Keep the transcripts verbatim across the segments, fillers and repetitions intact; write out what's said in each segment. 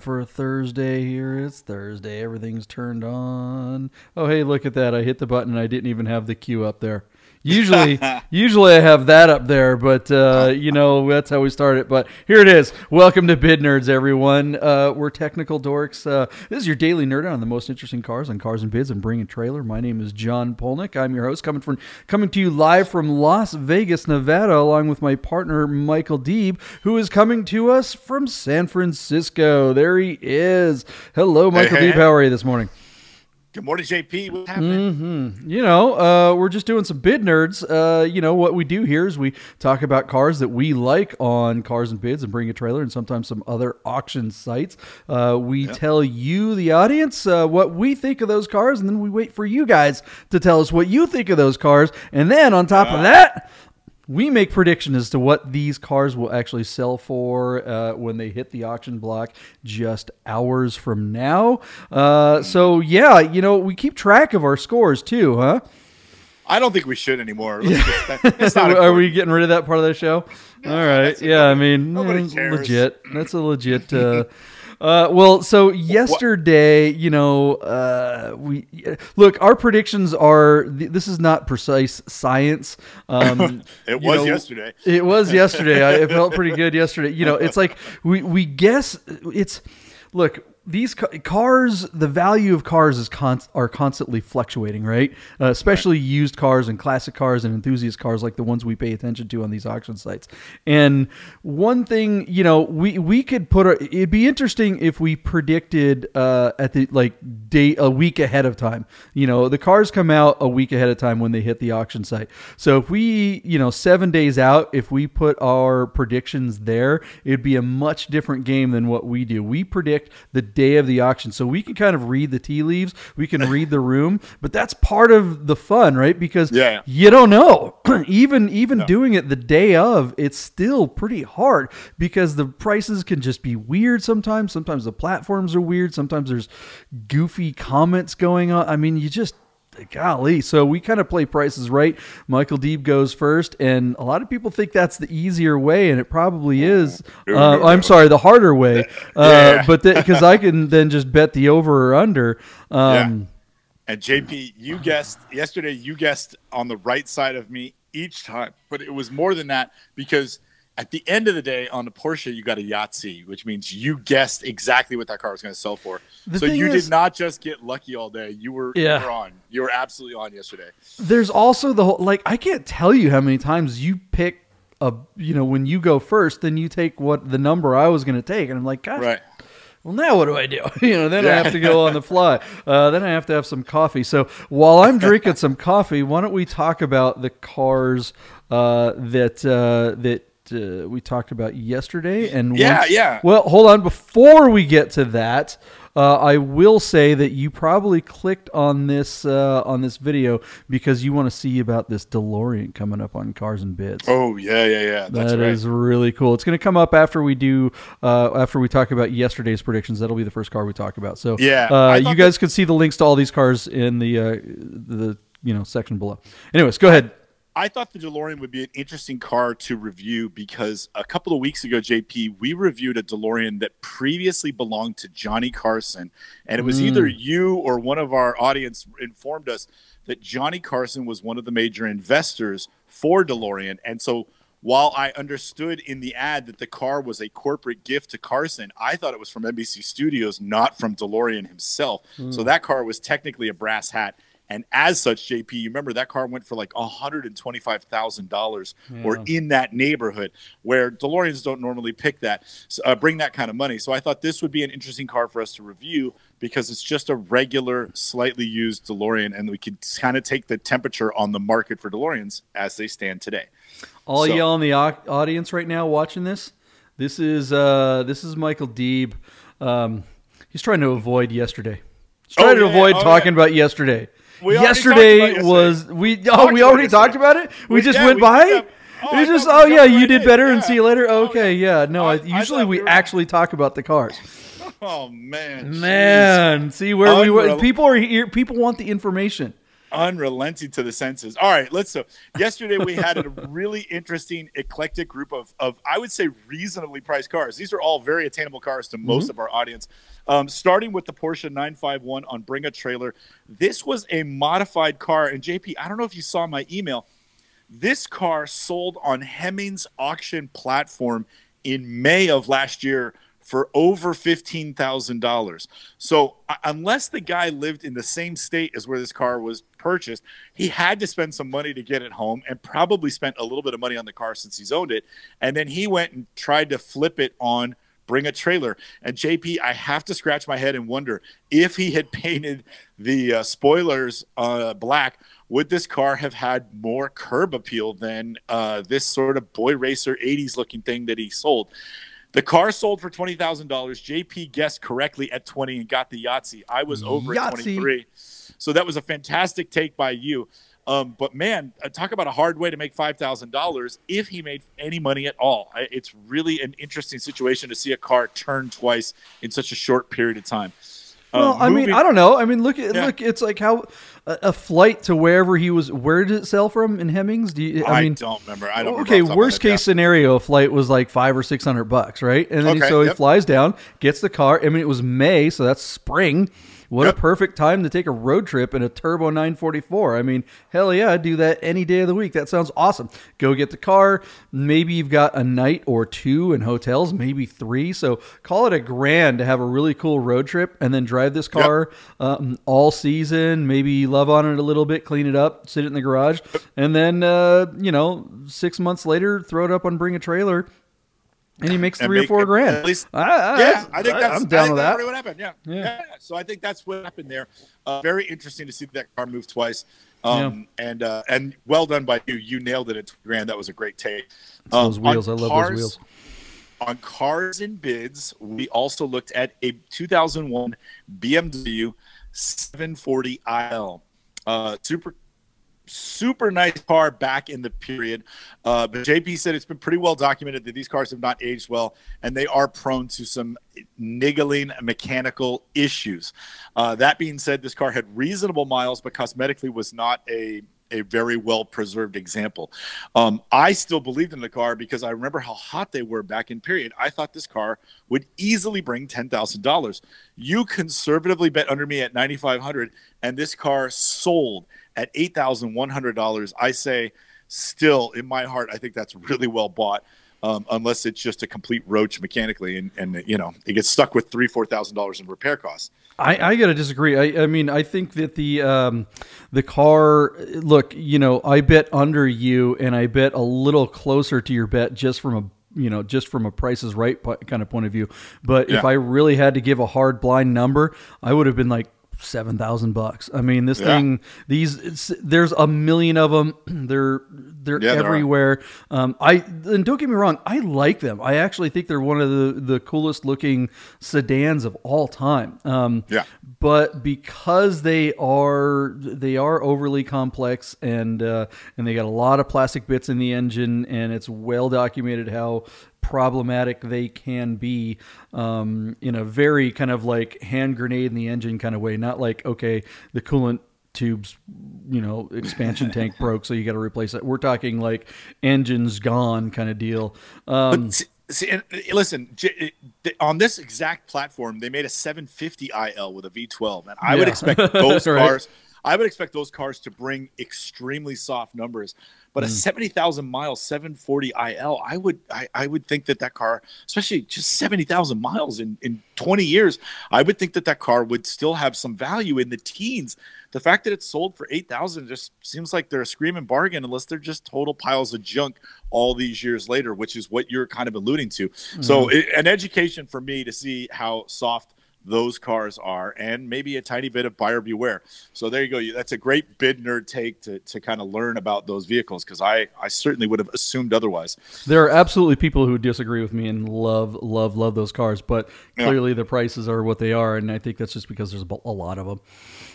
for a Thursday here. It's Thursday. Everything's turned on. Oh, hey, look at that. I hit the button. And I didn't even have the queue up there. Usually, usually I have that up there, but, uh, you know, that's how we start it. But here it is. Welcome to Bid Nerds, everyone. Uh, we're technical dorks. Uh, this is your daily nerd out on the most interesting cars on Cars and Bids and Bring a Trailer. My name is John Polnick. I'm your host, coming from coming to you live from Las Vegas, Nevada, along with my partner, Michael Deeb, who is coming to us from San Francisco. There he is. Hello, Michael Deeb. How are you this morning? Good morning, J P. What's happening? Mm-hmm. You know, uh, we're just doing some Bid Nerds. Uh, you know, what we do here is we talk about cars that we like on Cars and Bids and Bring a Trailer and sometimes some other auction sites. Uh, we yep. tell you, the audience, uh, what we think of those cars, and then we wait for you guys to tell us what you think of those cars. And then on top wow. of that, we make predictions as to what these cars will actually sell for uh, when they hit the auction block just hours from now. Uh, so, yeah, you know, we keep track of our scores too, huh? I don't think we should anymore. It's not Are we getting rid of that part of the show? No, all right. Yeah, I mean, it's legit. That's a legit... Uh, Uh, well, so yesterday, you know, uh, we look, our predictions are, th this is not precise science. Um, it was know, yesterday. It was yesterday. I, it felt pretty good yesterday. You know, it's like we, we guess it's, look, these cars, the value of cars is const are constantly fluctuating, right? Uh, especially right. used cars and classic cars and enthusiast cars like the ones we pay attention to on these auction sites. And one thing, you know, we, we could put, our, it'd be interesting if we predicted uh, at the like day, a week ahead of time, you know, the cars come out a week ahead of time when they hit the auction site. So if we, you know, seven days out, if we put our predictions there, it'd be a much different game than what we do. We predict the day of the auction, so we can kind of read the tea leaves, we can read the room, but that's part of the fun, right? Because yeah, yeah. you don't know. even even no. doing it the day of, it's still pretty hard because the prices can just be weird sometimes. Sometimes the platforms are weird. Sometimes there's goofy comments going on. I mean, you just golly. So we kind of play prices right. Michael Deeb goes first, and a lot of people think that's the easier way, and it probably is. Uh, I'm sorry, the harder way. Uh, yeah. But because I can then just bet the over or under. Um, yeah. And J P, you guessed yesterday, you guessed on the right side of me each time, but it was more than that because at the end of the day, on the Porsche, you got a Yahtzee, which means you guessed exactly what that car was going to sell for. The so you is, did not just get lucky all day. You were, yeah. you were on. You were absolutely on yesterday. There's also the whole, like, I can't tell you how many times you pick a, you know, when you go first, then you take what the number I was going to take. And I'm like, gosh. Right. Well, now what do I do? You know, then yeah. I have to go on the fly. Uh, then I have to have some coffee. So while I'm drinking some coffee, why don't we talk about the cars uh, that, uh, that, Uh, we talked about yesterday and yeah, once, yeah. Well, hold on. Before we get to that, uh, I will say that you probably clicked on this, uh, on this video because you want to see about this DeLorean coming up on Cars and Bids. Oh yeah. Yeah. Yeah. That's that right. is really cool. It's going to come up after we do, uh, after we talk about yesterday's predictions. That'll be the first car we talk about. So yeah, uh, you guys can see the links to all these cars in the, uh, the, you know, section below. Anyways, go ahead. I thought the DeLorean would be an interesting car to review because a couple of weeks ago, J P, we reviewed a DeLorean that previously belonged to Johnny Carson. And it was mm. either you or one of our audience informed us that Johnny Carson was one of the major investors for DeLorean. And so while I understood in the ad that the car was a corporate gift to Carson, I thought it was from N B C Studios, not from DeLorean himself. Mm. So that car was technically a brass hat. And as such, J P, you remember that car went for like one hundred twenty-five thousand dollars yeah. or in that neighborhood where DeLoreans don't normally pick that, uh, bring that kind of money. So I thought this would be an interesting car for us to review because it's just a regular, slightly used DeLorean. And we could kind of take the temperature on the market for DeLoreans as they stand today. All so, y'all in the audience right now watching this, this is, uh, this is Michael Deeb. Um, he's trying to avoid yesterday. He's trying oh, to yeah, avoid oh, talking yeah. about yesterday. We yesterday, yesterday was we we oh we already talked about it we, we just yeah, went we by just have, oh, it was just oh yeah you did better yeah. and see you later okay yeah no I, I, usually I we, we actually talk about the cars. Oh man man geez. See where Unreal. we were people are here people want the information unrelenting to the senses. All right, let's so yesterday we had a really interesting, eclectic group of, of I would say, reasonably priced cars. These are all very attainable cars to most mm-hmm. of our audience. Um, starting with the Porsche nine five one on Bring a Trailer. This was a modified car. And J P, I don't know if you saw my email. This car sold on Hemmings auction platform in May of last year for over fifteen thousand dollars. So uh, unless the guy lived in the same state as where this car was purchased, he had to spend some money to get it home and probably spent a little bit of money on the car since he's owned it. And then he went and tried to flip it on Bring a Trailer. And J P, I have to scratch my head and wonder if he had painted the uh, spoilers uh, black, would this car have had more curb appeal than uh, this sort of boy racer eighties looking thing that he sold? The car sold for twenty thousand dollars. J P guessed correctly at twenty and got the Yahtzee. I was over Yahtzee. At twenty-three, so that was a fantastic take by you. Um, but man, talk about a hard way to make five thousand dollars if he made any money at all. It's really an interesting situation to see a car turn twice in such a short period of time. Well, uh, I moving, mean, I don't know. I mean, look, yeah. look, it's like how a, a flight to wherever he was. Where did it sell from in Hemmings? Do you, I, I mean, don't remember. I don't. Okay, remember worst case scenario, a flight was like five or six hundred bucks, right? And then okay, so he yep. flies down, gets the car. I mean, it was May, so that's spring. What yep. a perfect time to take a road trip in a turbo nine forty-four. I mean, hell yeah, I'd do that any day of the week. That sounds awesome. Go get the car. Maybe you've got a night or two in hotels, maybe three. So call it a grand to have a really cool road trip and then drive this car yep. um, all season, maybe love on it a little bit, clean it up, sit it in the garage. Yep. And then, uh, you know, six months later, throw it up on Bring a Trailer. And he makes three make, or four grand. At least, I, I, yeah, I think that's. I'm down I think with that. That's what happened. Yeah. Yeah. yeah, so I think that's what happened there. Uh, very interesting to see that car move twice. Um, yeah. And uh, and well done by you. You nailed it at two grand. That was a great take. Um, those wheels, I love cars, those wheels. On Cars and Bids, we also looked at a two thousand one B M W seven forty i L. Uh, super. Super nice car back in the period. Uh, but J P said it's been pretty well documented that these cars have not aged well, and they are prone to some niggling mechanical issues. Uh, that being said, this car had reasonable miles, but cosmetically was not a, a very well-preserved example. Um, I still believed in the car because I remember how hot they were back in period. I thought this car would easily bring ten thousand dollars. You conservatively bet under me at ninety-five hundred dollars, and this car sold at eight thousand one hundred dollars, I say still, in my heart, I think that's really well bought, um, unless it's just a complete roach mechanically and, and you know, it gets stuck with three thousand dollars, four thousand dollars in repair costs. I, I got to disagree. I, I mean, I think that the um, the car, look, you know, I bet under you and I bet a little closer to your bet just from a you know, just from a Price is Right kind of point of view. But yeah. if I really had to give a hard blind number, I would have been like, Seven thousand bucks. I mean, this yeah. thing. These. It's, there's a million of them. They're they're yeah, everywhere. Um, I and don't get me wrong. I like them. I actually think they're one of the, the coolest looking sedans of all time. Um, yeah. But because they are they are overly complex and uh, and they got a lot of plastic bits in the engine, and it's well documented how problematic they can be um, in a very kind of like hand grenade in the engine kind of way. Not like, okay, the coolant tubes, you know, expansion tank broke, so you got to replace it. We're talking like engine's gone kind of deal. Um, but see, see, and listen, on this exact platform, they made a seven fifty i L with a V twelve, and I yeah. would expect those right. cars. I would expect those cars to bring extremely soft numbers, but mm. a seventy thousand mile seven forty i L, I would, I, I would think that that car, especially just seventy thousand miles in, in twenty years, I would think that that car would still have some value in the teens. The fact that it's sold for eight thousand just seems like they're a screaming bargain unless they're just total piles of junk all these years later, which is what you're kind of alluding to. Mm. So it, an education for me to see how soft those cars are, and maybe a tiny bit of buyer beware. So there you go. That's a great bid nerd take to, to kind of learn about those vehicles, because I, I certainly would have assumed otherwise. There are absolutely people who disagree with me and love, love, love those cars, but yeah. clearly the prices are what they are, and I think that's just because there's a lot of them.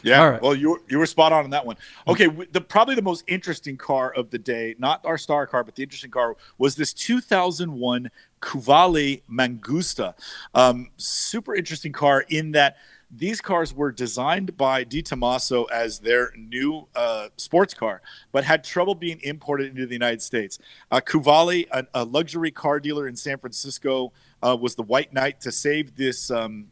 Yeah, all right. Well, you were, you were spot on on that one. Okay, the probably the most interesting car of the day, not our star car, but the interesting car, was this two thousand one Qvale Mangusta. Um, super interesting car in that these cars were designed by De Tomaso as their new uh, sports car, but had trouble being imported into the United States. Uh, Qvale, a, a luxury car dealer in San Francisco, uh, was the white knight to save this um,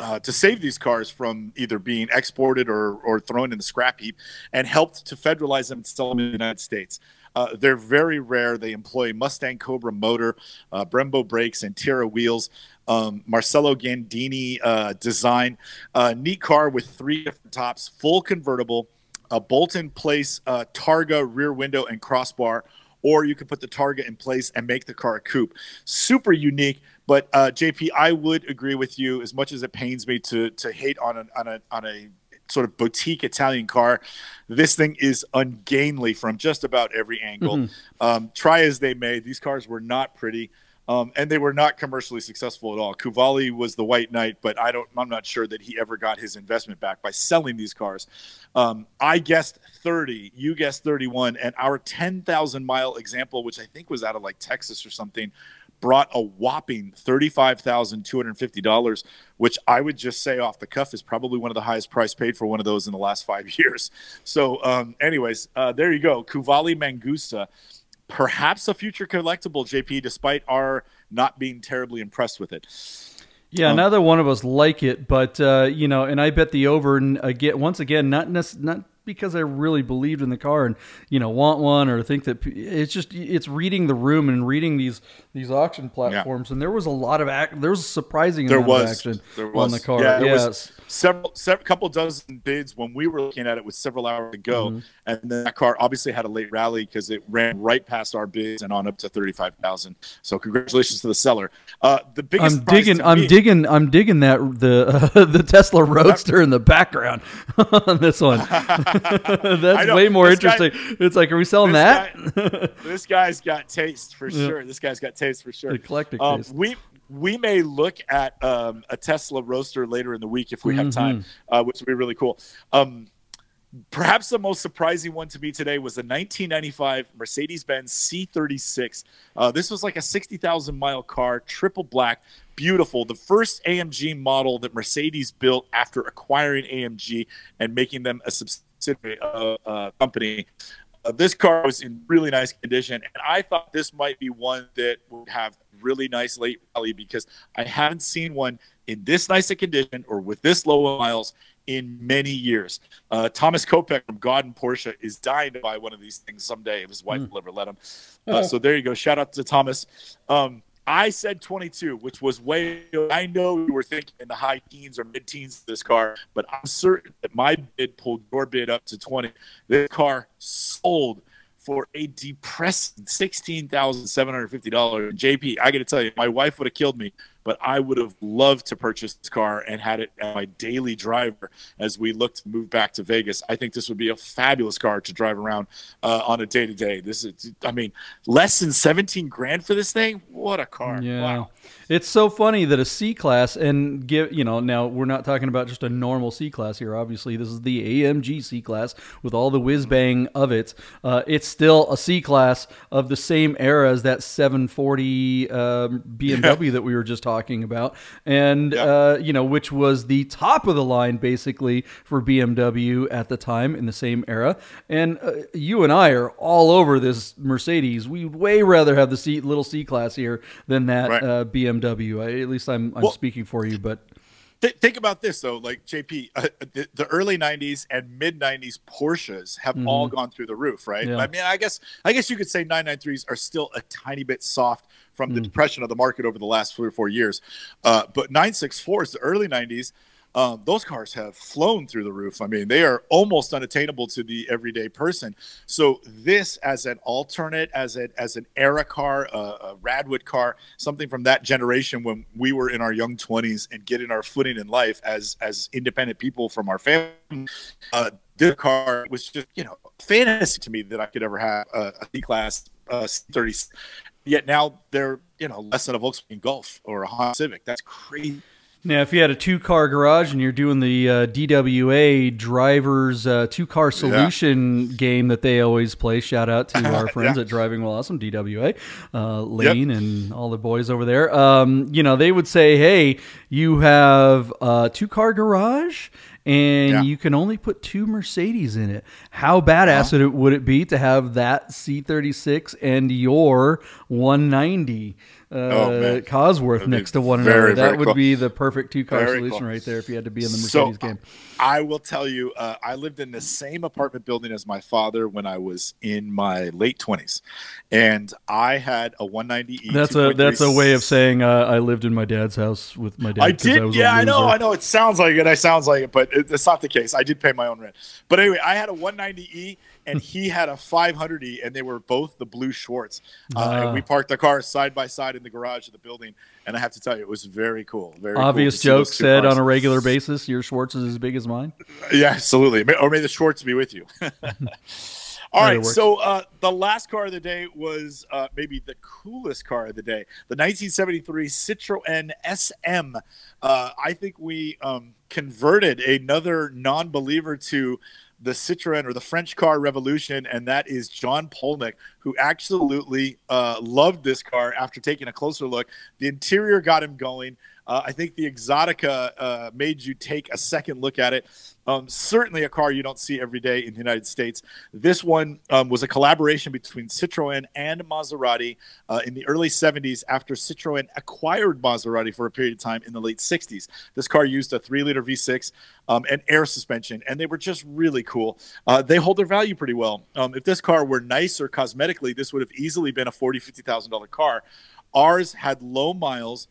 uh, to save these cars from either being exported or, or thrown in the scrap heap, and helped to federalize them and sell them in the United States. Uh, they're very rare. They employ Mustang Cobra motor, uh, Brembo brakes, and Tira wheels. Um, Marcello Gandini uh, design. Uh, neat car with three different tops, full convertible, a bolt-in-place uh, Targa rear window and crossbar, or you can put the Targa in place and make the car a coupe. Super unique. But uh, J P, I would agree with you, as much as it pains me to to hate on a, on a, on a sort of boutique Italian car. This thing is ungainly from just about every angle. Mm-hmm. Um, try as they may, these cars were not pretty, um, and they were not commercially successful at all. Qvale was the white knight, but I don't, I'm not sure that he ever got his investment back by selling these cars. Um, I guessed thirty, you guessed thirty-one, and our ten thousand mile example, which I think was out of like Texas or something, brought a whopping thirty-five thousand two hundred fifty dollars, which I would just say off the cuff is probably one of the highest price paid for one of those in the last five years. So um, anyways, uh, there you go. Qvale Mangusta, perhaps a future collectible, J P, despite our not being terribly impressed with it. Yeah, um, another one of us like it, but, uh, you know, and I bet the over, and again, once again, not necessarily, not because I really believed in the car and, you know, want one or think that it's just, it's reading the room and reading these, these auction platforms. Yeah. And there was a lot of act. There was a surprising there amount was, of action there was. on the car. Yeah, there yes. was several, several, couple dozen bids when we were looking at it with several hours ago. Mm-hmm. And then that car obviously had a late rally because it ran right past our bids and on up to thirty-five thousand. So congratulations to the seller. Uh, the biggest I'm digging, I'm me, digging, I'm digging that the, uh, the Tesla Roadster in the background on this one. That's way more this interesting. Guy, it's like, are we selling this that? Guy, this guy's got taste for yeah. sure. This guy's got taste for sure. Eclectic um, taste. We we may look at um, a Tesla Roadster later in the week if we mm-hmm. have time, uh, which would be really cool. Um, perhaps the most surprising one to me today was the nineteen ninety-five Mercedes-Benz C thirty-six. Uh, this was like a sixty thousand mile car, triple black. Beautiful. The first A M G model that Mercedes built after acquiring A M G and making them a subsidiary uh, uh, company. Uh, this car was in really nice condition, and I thought this might be one that would have really nice late rally because I haven't seen one in this nice a condition or with this low miles in many years. Uh, Thomas Kopeck from God and Porsche is dying to buy one of these things someday if his wife mm. will ever let him. Uh, okay. So there you go. Shout out to Thomas. Um, I said twenty-two, which was way – I know you were thinking in the high teens or mid-teens of this car, but I'm certain that my bid pulled your bid up to twenty. This car sold for a depressing sixteen thousand seven hundred fifty dollars. J P, I got to tell you, my wife would have killed me, but I would have loved to purchase this car and had it as my daily driver as we looked to move back to Vegas. I think this would be a fabulous car to drive around uh, on a day-to-day. This is, I mean, less than seventeen grand for this thing? What a car. Yeah. Wow. It's so funny that a C-Class, and give you know, now we're not talking about just a normal C-Class here, obviously. This is the A M G C-Class with all the whiz-bang of it. Uh, it's still a C-Class of the same era as that seven forty um, B M W yeah. that we were just talking about. And, yeah. uh, you know, which was the top of the line, basically, for B M W at the time in the same era. And uh, you and I are all over this Mercedes. We'd way rather have the C- little C-Class here than that right. uh, B M W. I, at least I'm, I'm well, speaking for you, but th- think about this though, like J P, uh, the, the early nineties and mid nineties Porsches have mm-hmm. all gone through the roof, right? Yeah. I mean, I guess I guess you could say nine ninety-threes are still a tiny bit soft from mm-hmm. the depression of the market over the last three or four years, uh, but nine sixty-fours, the early nineties. Um, those cars have flown through the roof. I mean, they are almost unattainable to the everyday person. So this as an alternate, as, a, as an era car, uh, a Radwood car, something from that generation when we were in our young twenties and getting our footing in life as, as independent people from our family, uh, this car was just, you know, fantasy to me that I could ever have a, a C-Class uh, C thirty. Yet now they're, you know, less than a Volkswagen Golf or a Honda Civic. That's crazy. Now, if you had a two-car garage and you're doing the uh, D W A driver's uh, two-car solution yeah. game that they always play, shout out to our friends yeah. at Driving Well Awesome, D W A, uh, Lane yep. and all the boys over there, um, you know, they would say, hey, you have a two-car garage and yeah. you can only put two Mercedes in it. How badass uh-huh. would it be to have that C thirty-six and your one ninety? Uh, oh, Cosworth next to one very, another. That would cool. be the perfect two-car solution cool. right there if you had to be in the Mercedes so, game. I will tell you, uh, I lived in the same apartment building as my father when I was in my late twenties. And I had a one ninety E. That's a that's a way of saying uh, I lived in my dad's house with my dad. I did. I yeah, I know. I know. It sounds like it. I sounds like it, but it, it's not the case. I did pay my own rent. But anyway, I had a one ninety E. And he had a five hundred E, and they were both the blue Schwartz. Uh, uh, and we parked the cars side by side in the garage of the building. And I have to tell you, it was very cool. Very obvious cool joke said cars. On a regular basis, your Schwartz is as big as mine. Yeah, absolutely. Or may the Schwartz be with you. All right, so uh, the last car of the day was uh, maybe the coolest car of the day, the nineteen seventy-three Citroen S M. Uh, I think we um, converted another non-believer to the Citroen or the French car revolution, and that is John Polnick, who absolutely uh, loved this car after taking a closer look. The interior got him going. Uh, I think the Exotica uh, made you take a second look at it. Um, certainly a car you don't see every day in the United States. This one um, was a collaboration between Citroen and Maserati uh, in the early seventies after Citroen acquired Maserati for a period of time in the late sixties. This car used a three liter V six um, and air suspension, and they were just really cool. Uh, they hold their value pretty well. Um, if this car were nicer cosmetically, this would have easily been a forty thousand, fifty thousand dollar car. Ours had low miles,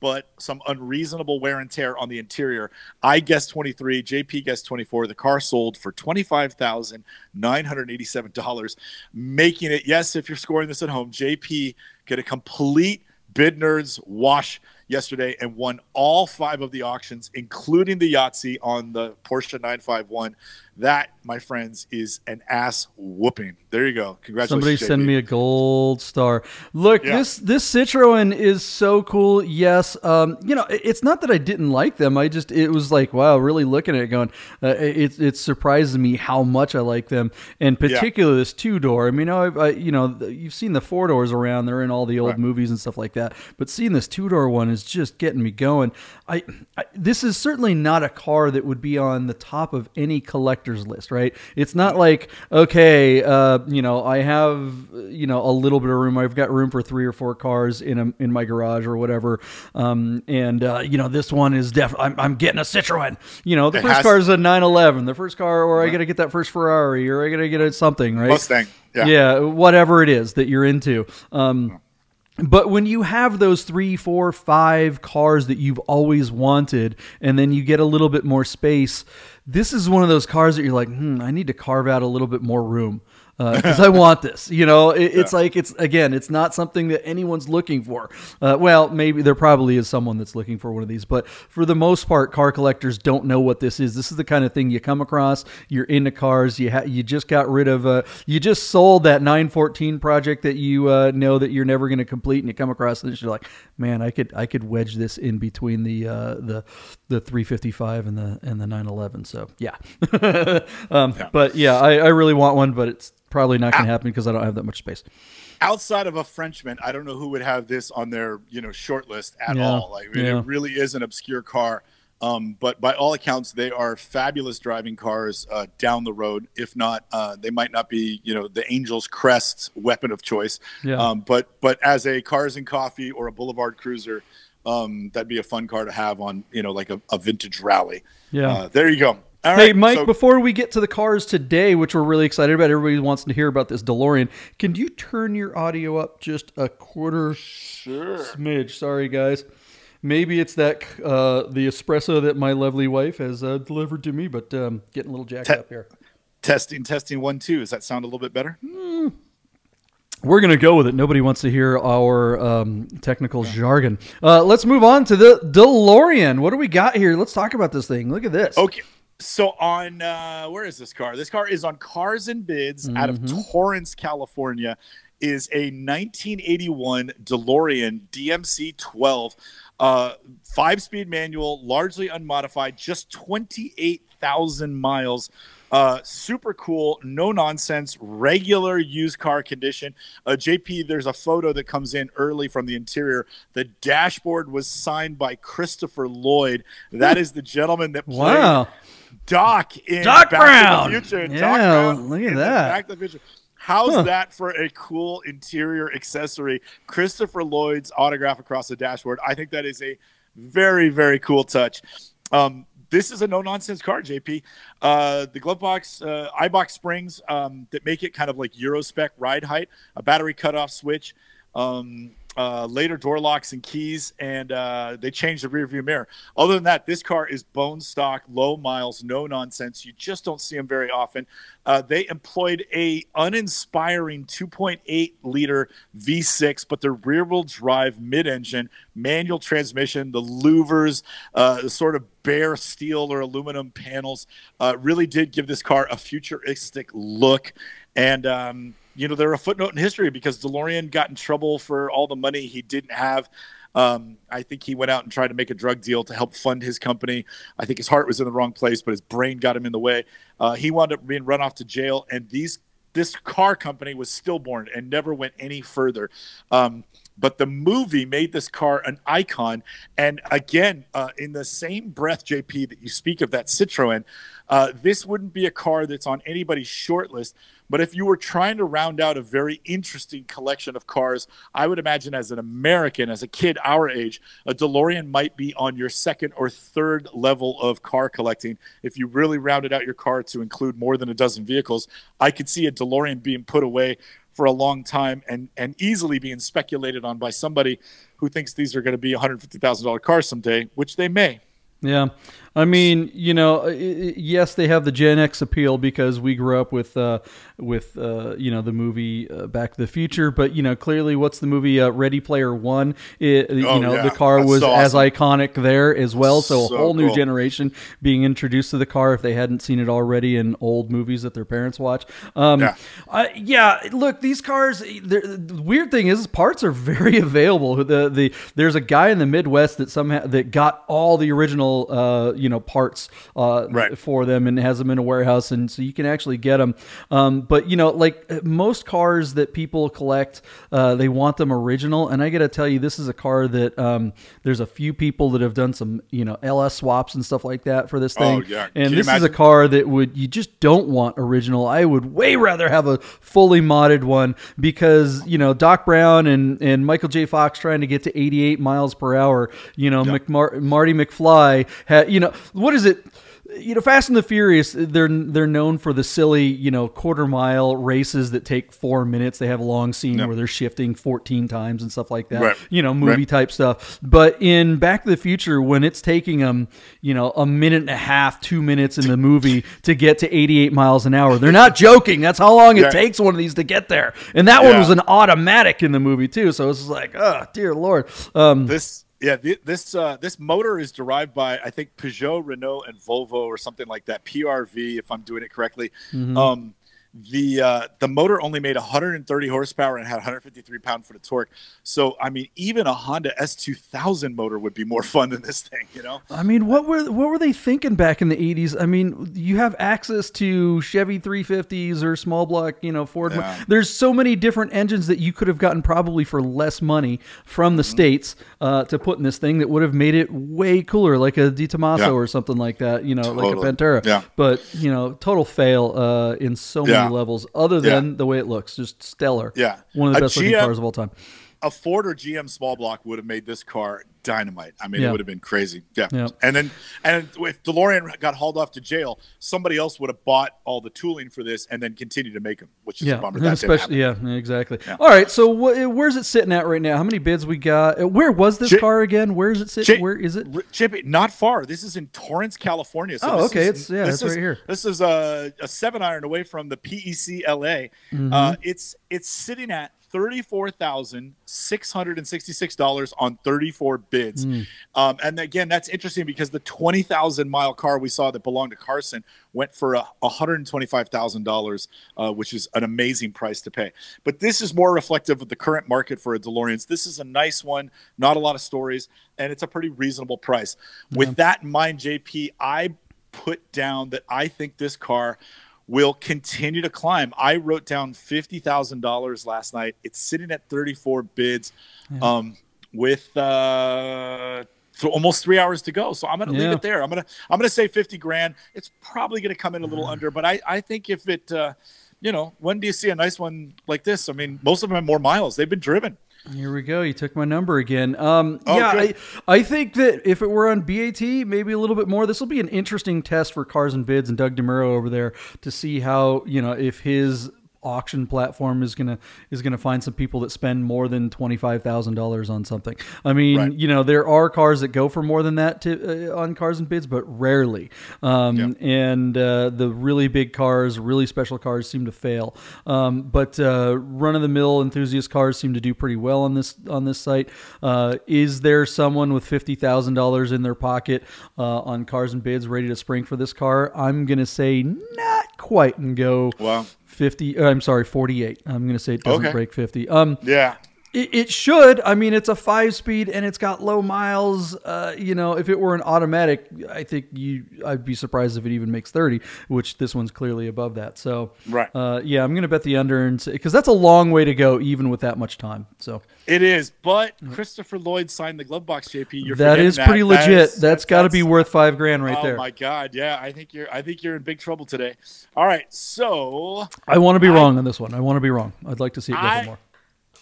but some unreasonable wear and tear on the interior. I guessed twenty-three, J P guessed twenty-four. The car sold for twenty-five thousand nine hundred eighty-seven dollars, making it, yes, if you're scoring this at home, J P get a complete Bid Nerds wash yesterday and won all five of the auctions, including the Yahtzee on the Porsche nine fifty-one. That, my friends, is an ass whooping. There you go. Congratulations. Somebody send J P. me a gold star. Look, yeah. this this Citroen is so cool. Yes, um, you know, it's not that I didn't like them. I just it was like, wow, really looking at it, going, uh, it it surprises me how much I like them, and particularly yeah. this two door. I mean, I've, I you know, you've seen the four doors around; they're in all the old right. movies and stuff like that. But seeing this two door one is It's just getting me going. I, I this is certainly not a car that would be on the top of any collector's list, right? It's not like, okay, uh, you know, I have, you know, a little bit of room. I've got room for three or four cars in a, in my garage or whatever. Um, and uh, you know, this one is definitely. I'm, I'm getting a Citroen. You know, the it first has- car is a nine eleven. The first car, or I got to get that first Ferrari, or I got to get a something, right? Mustang. Yeah. Yeah, whatever it is that you're into. Um, But when you have those three, four, five cars that you've always wanted, and then you get a little bit more space, this is one of those cars that you're like, hmm, I need to carve out a little bit more room because uh, I want this. You know, it, it's yeah. like it's again, it's not something that anyone's looking for. Uh, well, maybe there probably is someone that's looking for one of these, but for the most part, car collectors don't know what this is. This is the kind of thing you come across. You're into cars. You ha- you just got rid of. Uh, you just sold that nine fourteen project that you uh, know that you're never going to complete, and you come across this. You're like, man, I could I could wedge this in between the uh, the the three fifty-five and the and the nine eleven. So yeah, um, yeah. but yeah, I, I really want one, but it's probably not going to happen because I don't have that much space. Outside of a Frenchman, I don't know who would have this on their, you know, short list at yeah, all. Like yeah. It really is an obscure car. Um, but by all accounts, they are fabulous driving cars uh, down the road. If not, uh, they might not be, you know, the Angel's Crest weapon of choice. Yeah. Um, but but as a Cars and Coffee or a Boulevard Cruiser, um, that'd be a fun car to have on, you know, like a, a vintage rally. Yeah. Uh, there you go. All hey, right, Mike, so- before we get to the cars today, which we're really excited about, everybody wants to hear about this DeLorean, can you turn your audio up just a quarter sure. smidge? Sorry, guys. Maybe it's that uh, the espresso that my lovely wife has uh, delivered to me, but um, getting a little jacked Te- up here. Testing, testing, one, two. Does that sound a little bit better? Mm. We're going to go with it. Nobody wants to hear our um, technical yeah. jargon. Uh, let's move on to the DeLorean. What do we got here? Let's talk about this thing. Look at this. Okay. So on, uh, where is this car? This car is on Cars and Bids mm-hmm. out of Torrance, California, is a nineteen eighty-one DeLorean D M C twelve. Uh, five-speed manual, largely unmodified, just twenty-eight thousand miles. Uh, super cool, no nonsense, regular used car condition. Uh, J P, there's a photo that comes in early from the interior. The dashboard was signed by Christopher Lloyd. That is the gentleman that played wow. Doc in Doc Back Brown. to the Future. Yeah, Doc Brown look at that. Back to the Future. How's huh. that for a cool interior accessory? Christopher Lloyd's autograph across the dashboard. I think that is a very, very cool touch. Um, This is a no-nonsense car, J P. Uh, the glove box, uh, iBox springs um, that make it kind of like Euro-spec ride height, a battery cutoff switch, um, uh, later door locks and keys, and uh, they changed the rearview mirror. Other than that, this car is bone stock, low miles, no-nonsense. You just don't see them very often. Uh, they employed a uninspiring two point eight liter V six, but the rear-wheel drive mid-engine, manual transmission, the louvers, uh, the sort of bare steel or aluminum panels uh, really did give this car a futuristic look. And, um, you know, they're a footnote in history because DeLorean got in trouble for all the money he didn't have. Um, I think he went out and tried to make a drug deal to help fund his company. I think his heart was in the wrong place, but his brain got him in the way. Uh, he wound up being run off to jail, and these this car company was stillborn and never went any further. Um But the movie made this car an icon. And again, uh, in the same breath, J P, that you speak of that Citroen, uh, this wouldn't be a car that's on anybody's short list. But if you were trying to round out a very interesting collection of cars, I would imagine as an American, as a kid our age, a DeLorean might be on your second or third level of car collecting. If you really rounded out your car to include more than a dozen vehicles, I could see a DeLorean being put away for a long time and and easily being speculated on by somebody who thinks these are going to be one hundred fifty thousand dollar cars someday, which they may. Yeah. I mean, you know, yes, they have the Gen X appeal because we grew up with, uh, with uh, you know, the movie uh, Back to the Future. But, you know, clearly what's the movie uh, Ready Player One? It, oh, you know, yeah. the car That's was so awesome. as iconic there as well. So, so a whole cool. new generation being introduced to the car if they hadn't seen it already in old movies that their parents watch. Um, yeah. I, yeah. Look, these cars, the weird thing is parts are very available. The, the, there's a guy in the Midwest that somehow that got all the original, uh, you know, parts uh, right. for them and has them in a warehouse. And so you can actually get them. Um, but, you know, like most cars that people collect, uh, they want them original. And I got to tell you, this is a car that um, there's a few people that have done some, you know, L S swaps and stuff like that for this thing. Oh, yeah. And this imagine? is a car that would, you just don't want original. I would way rather have a fully modded one because, you know, Doc Brown and, and Michael J. Fox trying to get to eighty-eight miles per hour, you know, yeah. McMar- Marty McFly had, you know, what is it? You know, Fast and the Furious, they're they're known for the silly, you know, quarter mile races that take four minutes. They have a long scene yep. where they're shifting fourteen times and stuff like that, right. you know, movie right. type stuff. But in Back to the Future, when it's taking them, you know, a minute and a half, two minutes in the movie to get to eighty-eight miles an hour, they're not joking. That's how long yeah. it takes one of these to get there. And that yeah. one was an automatic in the movie, too. So it's like, oh, dear Lord. Um, this. Yeah, this uh, this motor is derived by, I think, Peugeot, Renault, and Volvo or something like that, P R V, if I'm doing it correctly. Mm-hmm. Um, the uh, the motor only made one hundred thirty horsepower and had one hundred fifty-three pound-foot of torque. So, I mean, even a Honda S two thousand motor would be more fun than this thing, you know? I mean, what were what were they thinking back in the eighties? I mean, you have access to Chevy three fifties or small block, you know, Ford. Yeah. There's so many different engines that you could have gotten probably for less money from the mm-hmm. States uh, to put in this thing that would have made it way cooler, like a De Tomaso yeah. or something like that, you know, totally. like a Ventura. Yeah. But, you know, total fail uh, in so yeah. many levels other than yeah. the way it looks. Just stellar. Yeah. One of the a best G M, looking cars of all time. A Ford or G M small block would have made this car dynamite. I mean, yeah. it would have been crazy. Yeah. yeah. And then, and if DeLorean got hauled off to jail, somebody else would have bought all the tooling for this and then continued to make them, which is yeah. a bummer. That Especially, yeah, exactly. Yeah. All right. So wh- where's it sitting at right now? How many bids we got? Where was this J- car again? Where is it sitting? J- Where is it? J- not far. This is in Torrance, California. So oh, okay. Is, it's yeah, it's right here. This is a, a seven iron away from the P E C L A. Mm-hmm. Uh, it's, it's sitting at thirty-four thousand six hundred sixty-six dollars on thirty-four bids. Mm. Um, and again, that's interesting because the twenty thousand mile car we saw that belonged to Carson went for one hundred twenty-five thousand dollars, uh, which is an amazing price to pay. But this is more reflective of the current market for a DeLorean. This is a nice one, not a lot of stories, and it's a pretty reasonable price. Yeah. With that in mind, J P, I put down that I think this car will continue to climb. I wrote down fifty thousand dollars last night. It's sitting at thirty-four bids, yeah. um, with uh, so almost three hours to go. So I'm going to yeah. leave it there. I'm going to I'm going to say fifty grand. It's probably going to come in a little yeah. under, but I I think if it, uh, you know, when do you see a nice one like this? I mean, most of them have more miles. They've been driven. Here we go. You took my number again. Um, oh, yeah, I, I think that if it were on B A T, maybe a little bit more. This will be an interesting test for Cars and Bids and Doug DeMuro over there to see how, you know, if his auction platform is gonna is gonna find some people that spend more than twenty-five thousand dollars on something. I mean, right. you know, there are cars that go for more than that to, uh, on Cars and Bids, but rarely. Um, yeah. And uh, the really big cars, really special cars, seem to fail. Um, but uh, run of the mill enthusiast cars seem to do pretty well on this on this site. Uh, is there someone with fifty thousand dollars in their pocket uh, on Cars and Bids ready to spring for this car? I'm gonna say not quite and go. Wow. fifty, I'm sorry, forty-eight. I'm going to say it doesn't okay. break fifty. Um, yeah. It, it should. I mean, it's a five-speed and it's got low miles. Uh, you know, if it were an automatic, I think you, I'd be surprised if it even makes thirty, which this one's clearly above that. So, right. Uh, yeah, I'm going to bet the under, and because that's a long way to go, even with that much time. So it is. But Christopher Lloyd signed the glove box, J P. You're that is pretty that. legit. That is, that's that's got to be worth five grand right oh there. Oh my God, yeah. I think you're. I think you're in big trouble today. All right, so I want to be I, wrong on this one. I want to be wrong. I'd like to see it go I, for more.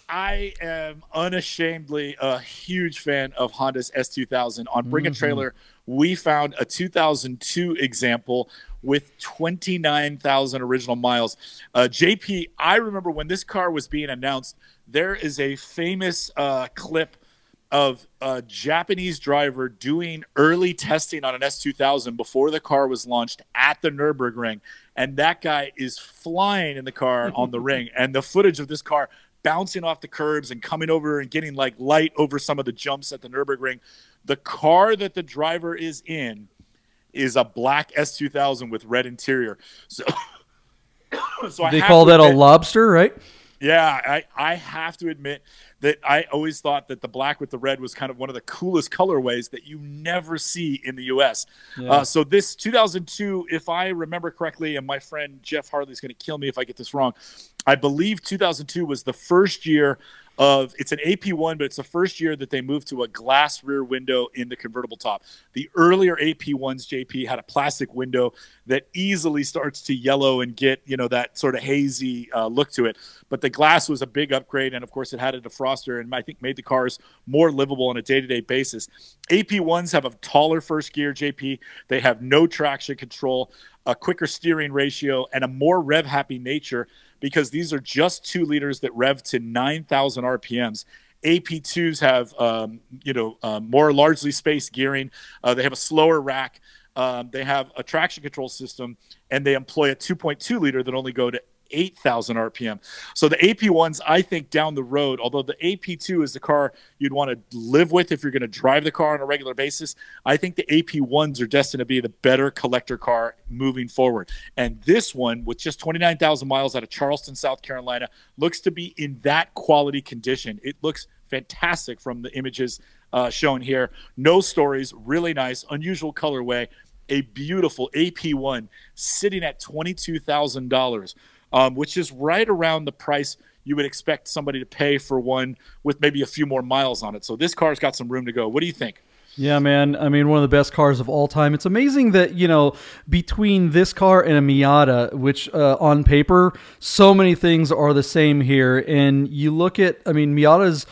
I am unashamedly a huge fan of Honda's S two thousand. On Bring a Trailer, we found a two thousand two example with twenty-nine thousand original miles. Uh, J P, I remember when this car was being announced, there is a famous uh, clip of a Japanese driver doing early testing on an S two thousand before the car was launched at the Nürburgring. And that guy is flying in the car on the ring. And the footage of this car bouncing off the curbs and coming over and getting like light over some of the jumps at the Nürburgring. The car that the driver is in is a black S two thousand with red interior. So, so I they call that admit, a lobster, right? Yeah, I, I have to admit that I always thought that the black with the red was kind of one of the coolest colorways that you never see in the U S. Yeah. Uh, so this two thousand two, if I remember correctly, and my friend Jeff Harley is going to kill me if I get this wrong, I believe two thousand two was the first year of, it's an A P one, but it's the first year that they moved to a glass rear window in the convertible top. The earlier A P ones, J P, had a plastic window that easily starts to yellow and get, you know, that sort of hazy uh, look to it. But the glass was a big upgrade, and of course it had a defroster, and I think made the cars more livable on a day-to-day basis. A P ones have a taller first gear, J P. They have no traction control, a quicker steering ratio, and a more rev-happy nature, because these are just two liters that rev to nine thousand R P Ms. A P twos have, um, you know, uh, more largely spaced gearing. Uh, they have a slower rack. Um, they have a traction control system, and they employ a two point two liter that only go to eight thousand R P M. So the A P ones, I think, down the road, although the A P two is the car you'd want to live with if you're going to drive the car on a regular basis, I think the A P ones are destined to be the better collector car moving forward. And this one, with just twenty-nine thousand miles out of Charleston, South Carolina, looks to be in that quality condition. It looks fantastic from the images uh, shown here. No stories, really nice, unusual colorway, a beautiful A P one sitting at twenty-two thousand dollars. Um, which is right around the price you would expect somebody to pay for one with maybe a few more miles on it. So this car's got some room to go. What do you think? Yeah, man. I mean, one of the best cars of all time. It's amazing that, you know, between this car and a Miata, which uh, on paper, so many things are the same here. And you look at, I mean, Miatas,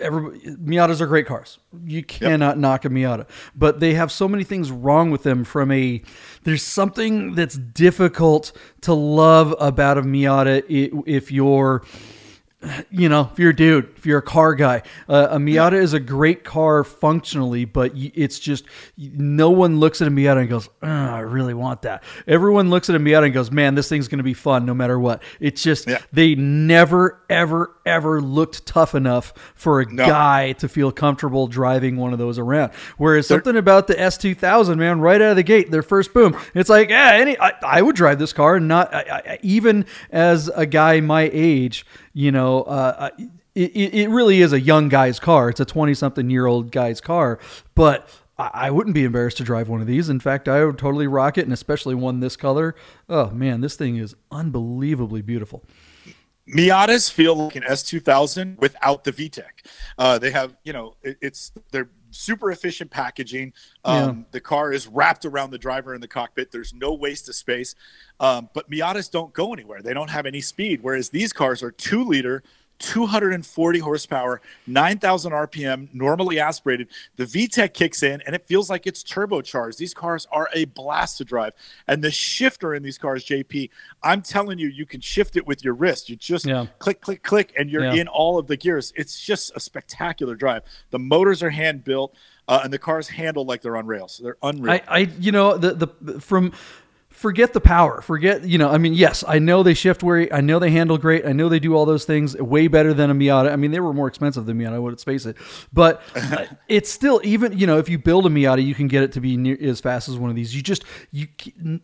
every, Miatas are great cars. You cannot yep. knock a Miata, but they have so many things wrong with them. From a, there's something that's difficult to love about a Miata if you're, you know, if you're a dude, if you're a car guy, uh, a Miata is a great car functionally, but it's just, no one looks at a Miata and goes, oh, I really want that. Everyone looks at a Miata and goes, man, this thing's going to be fun no matter what. It's just, yeah. they never, ever, ever looked tough enough for a no. guy to feel comfortable driving one of those around. Whereas they're, something about the S two thousand, man, right out of the gate, their first boom, it's like, yeah, any, I, I would drive this car, and not I, I, even as a guy my age, you know, uh, it, it really is a young guy's car. It's a twenty-something-year-old guy's car, but I wouldn't be embarrassed to drive one of these. In fact, I would totally rock it, and especially one this color. Oh, man, this thing is unbelievably beautiful. Miatas feel like an S two thousand without the V TEC. Uh, they have, you know, it, it's they're super efficient packaging. Um, yeah. The car is wrapped around the driver in the cockpit. There's no waste of space. Um, but Miatas don't go anywhere. They don't have any speed, whereas these cars are two-liter, two hundred forty horsepower, nine thousand R P M, normally aspirated. The V TEC kicks in, and it feels like it's turbocharged. These cars are a blast to drive. And the shifter in these cars, J P, I'm telling you, you can shift it with your wrist. You just yeah. click, click, click, and you're yeah. in all of the gears. It's just a spectacular drive. The motors are hand-built, uh, and the cars handle like they're on rails. So they're unreal. I, I you know, the the from... Forget the power. Forget, you know, I mean, yes, I know they shift where, I know they handle great. I know they do all those things way better than a Miata. I mean, they were more expensive than Miata, let's face it. But it's still, even, you know, if you build a Miata, you can get it to be near, as fast as one of these. You just, you,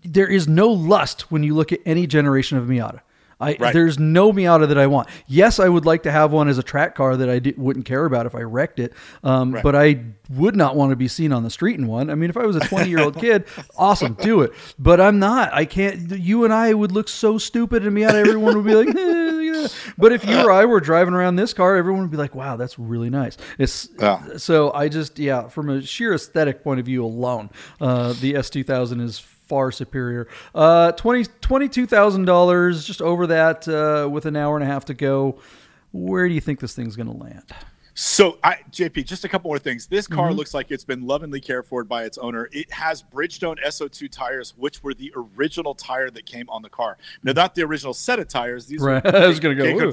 there is no lust when you look at any generation of Miata. I, right. There's no Miata that I want. Yes, I would like to have one as a track car that I d- wouldn't care about if I wrecked it, um, right. but I would not want to be seen on the street in one. I mean, if I was a twenty-year-old kid, awesome, do it. But I'm not. I can't. You and I would look so stupid in Miata. Everyone would be like, eh, yeah. But if you or I were driving around this car, everyone would be like, wow, that's really nice. It's yeah. So I just, yeah, from a sheer aesthetic point of view alone, uh, the S two thousand is far superior. Uh, twenty twenty-two thousand dollars, just over that, uh, with an hour and a half to go. Where do you think this thing's going to land? So, I, J P, just a couple more things. This car mm-hmm. looks like it's been lovingly cared for by its owner. It has Bridgestone S O two tires, which were the original tire that came on the car. Now, not the original set of tires. These right. Were, I was going to go,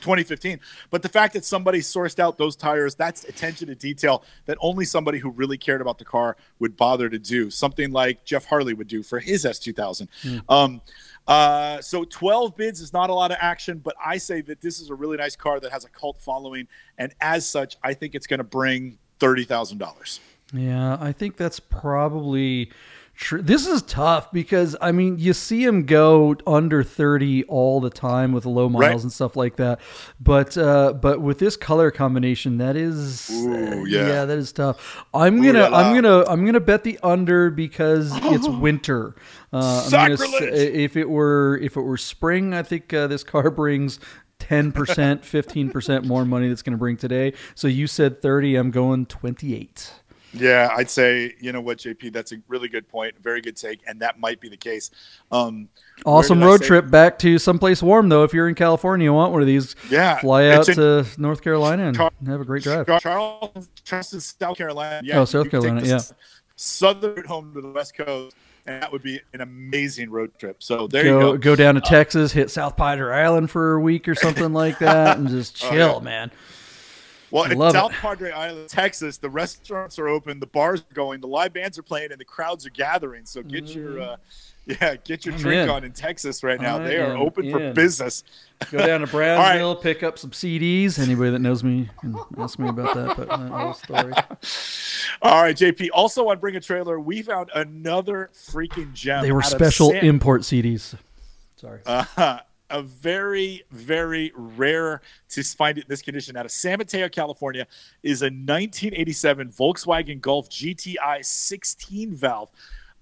twenty fifteen. But the fact that somebody sourced out those tires, that's attention to detail that only somebody who really cared about the car would bother to do. Something like Jeff Harley would do for his S two thousand. Mm. Um, Uh, so twelve bids is not a lot of action, but I say that this is a really nice car that has a cult following. And as such, I think it's going to bring thirty thousand dollars. Yeah, I think that's probably true. This is tough because, I mean, you see him go under thirty all the time with low miles right. and stuff like that. But, uh, but with this color combination, that is, Ooh, yeah. yeah, that is tough. I'm going to, I'm going to, I'm going to bet the under because oh. it's winter. Uh, I'm gonna, if it were if it were spring, I think uh, this car brings ten percent, fifteen percent more money that's going to bring today. So you said thirty, I'm going twenty-eight. Yeah, I'd say, you know what, J P, that's a really good point. Very good take. And that might be the case. Um, awesome road trip back to someplace warm, though. If you're in California, you want one of these. Yeah. Fly out to North Carolina and Char- have a great drive. Charleston, Charleston, South Carolina. Yeah, oh, South Carolina, yeah. Southern home to the West Coast. And that would be an amazing road trip. So there go, you go. Go down to uh, Texas, hit South Padre Island for a week or something like that, and just chill, oh, yeah. man. Well, in South it. Padre Island, Texas, the restaurants are open, the bars are going, the live bands are playing, and the crowds are gathering. So get mm. your uh, yeah, get your I'm drink in. on in Texas right now. I they are open in. for business. Go down to Brownsville, right. pick up some C Ds. Anybody that knows me can ask me about that, but my whole story. All right, J P. Also on Bring a Trailer, we found another freaking gem. They were special San- import C Ds. Sorry. Uh-huh. A very, very rare to find it in this condition out of San Mateo, California, is a nineteen eighty-seven Volkswagen Golf G T I sixteen valve.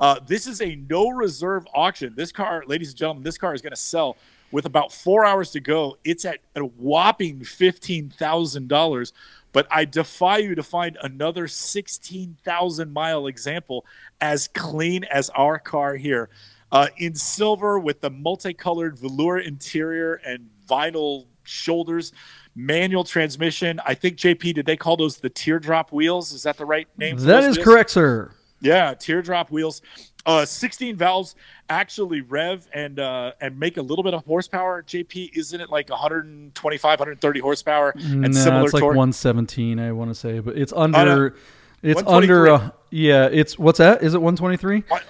Uh, this is a no reserve auction. This car, ladies and gentlemen, this car is going to sell with about four hours to go. It's at a whopping fifteen thousand dollars. But I defy you to find another sixteen thousand mile example as clean as our car here. Uh, in silver with the multicolored velour interior and vinyl shoulders, manual transmission. I think, J P, did they call those the teardrop wheels? Is that the right name? That is correct, sir. Yeah, teardrop wheels. Uh, sixteen valves actually rev and uh, and make a little bit of horsepower. J P, isn't it like one twenty-five, one thirty horsepower? And nah, similar it's like torque? one seventeen, I want to say. But it's under... Uh, it's under... Uh, yeah, it's... What's that? Is it one twenty-three? What?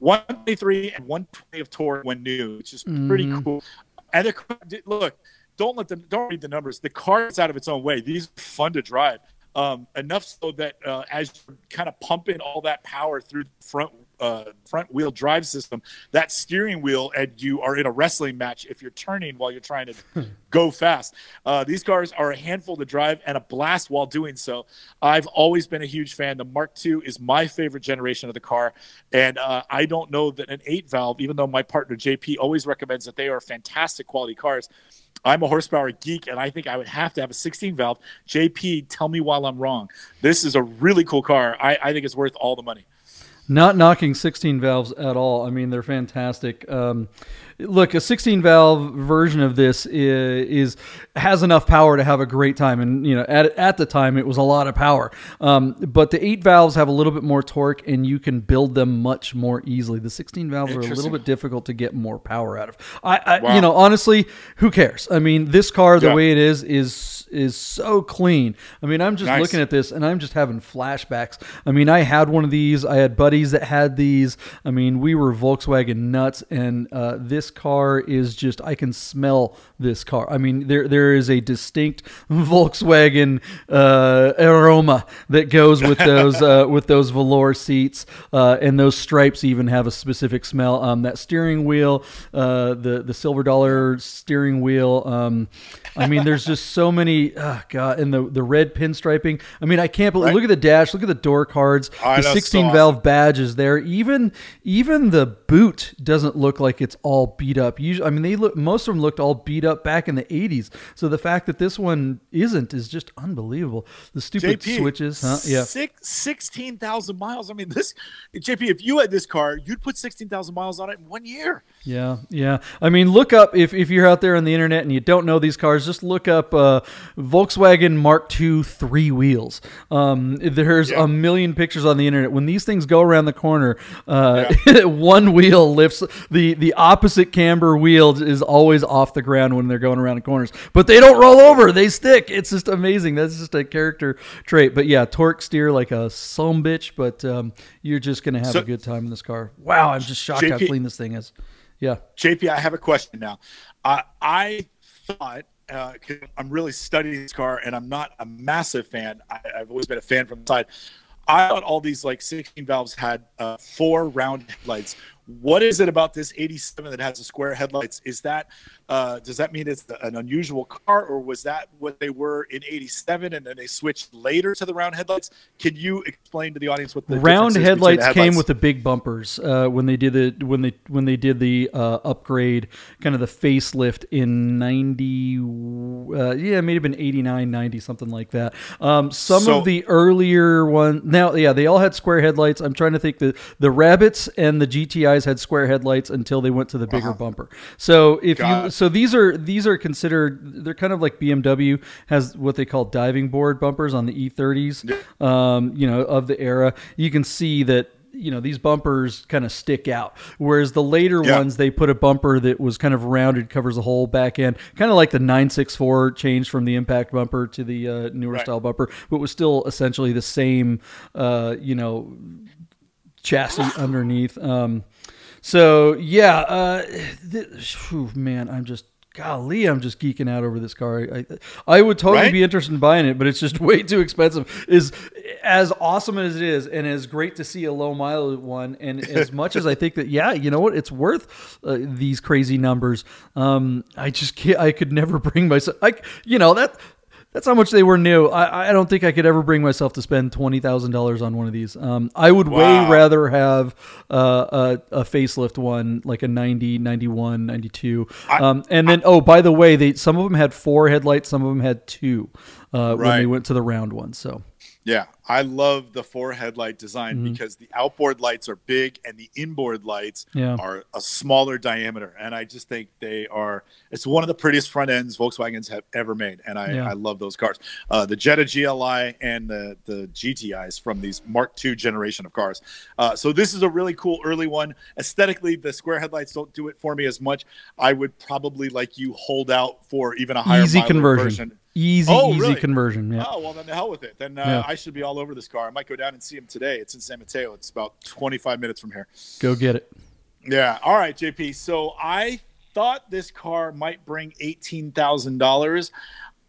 one twenty-three and one twenty of torque when new, which is pretty mm. cool. And the, look, don't let them, don't read the numbers. The car is out of its own way. These are fun to drive. Um, enough so that uh, as you're kind of pumping all that power through the front uh, front wheel drive system, that steering wheel, and you are in a wrestling match if you're turning while you're trying to go fast. Uh, these cars are a handful to drive and a blast while doing so. I've always been a huge fan. The Mark two is my favorite generation of the car, and uh, I don't know that an eight valve, even though my partner J P always recommends that they are fantastic quality cars, I'm a horsepower geek, and I think I would have to have a sixteen valve. J P, tell me while I'm wrong. This is a really cool car. I, I think it's worth all the money. Not knocking sixteen valves at all. I mean, they're fantastic. Um, look, a sixteen valve version of this is, is has enough power to have a great time. And, you know, at, at the time, it was a lot of power. Um, but the eight valves have a little bit more torque, and you can build them much more easily. The sixteen valves are a little bit difficult to get more power out of. I, I wow. You know, honestly, who cares? I mean, this car, the yeah. way it is, is is so clean. I mean, I'm just nice. looking at this, and I'm just having flashbacks. I mean, I had one of these. I had buddies that had these. I mean, we were Volkswagen nuts, and uh, this car is just, I can smell this car. I mean, there there is a distinct Volkswagen uh, aroma that goes with those uh, with those velour seats, uh, and those stripes even have a specific smell. Um, that steering wheel, uh, the the silver dollar steering wheel. Um, I mean, there's just so many. Oh God, and the the red pinstriping. I mean, I can't believe. Right. Look at the dash. Look at the door cards. I the know, sixteen valve awesome. badge. Is there even even the boot doesn't look like it's all beat up. Usually, I mean, they look, most of them looked all beat up back in the eighties. So the fact that this one isn't is just unbelievable. The stupid J P, switches, huh? Yeah, six, sixteen thousand miles. I mean, this J P, if you had this car, you'd put sixteen thousand miles on it in one year. Yeah, yeah. I mean, look up if if you're out there on the internet and you don't know these cars, just look up uh, Volkswagen Mark two three wheels. Um, there's yeah. a million pictures on the internet when these things go around. Around the corner, uh, yeah. one wheel lifts, the the opposite camber wheel is always off the ground when they're going around the corners, but they don't roll over, they stick. It's just amazing. That's just a character trait. But yeah, torque steer like a some bitch, but um, you're just gonna have so, a good time in this car. Wow, I'm just shocked J P, how clean this thing is. Yeah, J P, I have a question now. Uh, I thought uh, I'm really studying this car, and I'm not a massive fan. I, I've always been a fan from the side. I thought all these like sixteen valves had uh, four round headlights. What is it about this eighty-seven that has the square headlights? Is that uh, does that mean it's an unusual car, or was that what they were in eighty-seven and then they switched later to the round headlights? Can you explain to the audience what the round headlights, the headlights came with the big bumpers uh, when they did the when they when they did the uh, upgrade, kind of the facelift in ninety, uh, yeah, it may have been eighty-nine, ninety, something like that. Um, some so, of the earlier ones now, yeah, they all had square headlights. I'm trying to think the the Rabbits and the G T I had square headlights until they went to the bigger uh-huh. bumper. So if God. you so these are these are considered, they're kind of like B M W has what they call diving board bumpers on the E thirties. Yeah. Um, you know, of the era, you can see that, you know, these bumpers kind of stick out, whereas the later yeah. ones, they put a bumper that was kind of rounded, covers the whole back end, kind of like the nine sixty-four changed from the impact bumper to the uh, newer right. style bumper, but was still essentially the same uh, you know, chassis underneath. Um, so yeah, uh, this, whew, man, I'm just, golly, I'm just geeking out over this car. I, I would totally right? be interested in buying it, but it's just way too expensive. Is as awesome as it is, and as great to see a low mile one, and as much as I think that, yeah, you know what, it's worth uh, these crazy numbers. Um, I just can't, I could never bring myself, I, you know, that. That's how much they were new. I, I don't think I could ever bring myself to spend twenty thousand dollars on one of these. Um, I would wow. way rather have uh, a, a facelift one, like a ninety, ninety-one, ninety-two. I, um, and then, I, oh, by the way, they some of them had four headlights. Some of them had two uh, right. when they went to the round one. So, yeah, I love the four headlight design mm-hmm. because the outboard lights are big and the inboard lights yeah. are a smaller diameter. And I just think they are, it's one of the prettiest front ends Volkswagens have ever made. And I, yeah. I love those cars. Uh, the Jetta G L I and the, the G T Is from these Mark two generation of cars. Uh, so this is a really cool early one. Aesthetically, the square headlights don't do it for me as much. I would probably, like you, hold out for even a higher easy conversion. Version. Easy, oh, easy really? conversion. Yeah. Oh, well, then the hell with it. Then uh, yeah. I should be all over this car. I might go down and see him today. It's in San Mateo. It's about twenty-five minutes from here. Go get it. Yeah. All right, J P. So I thought this car might bring eighteen thousand dollars.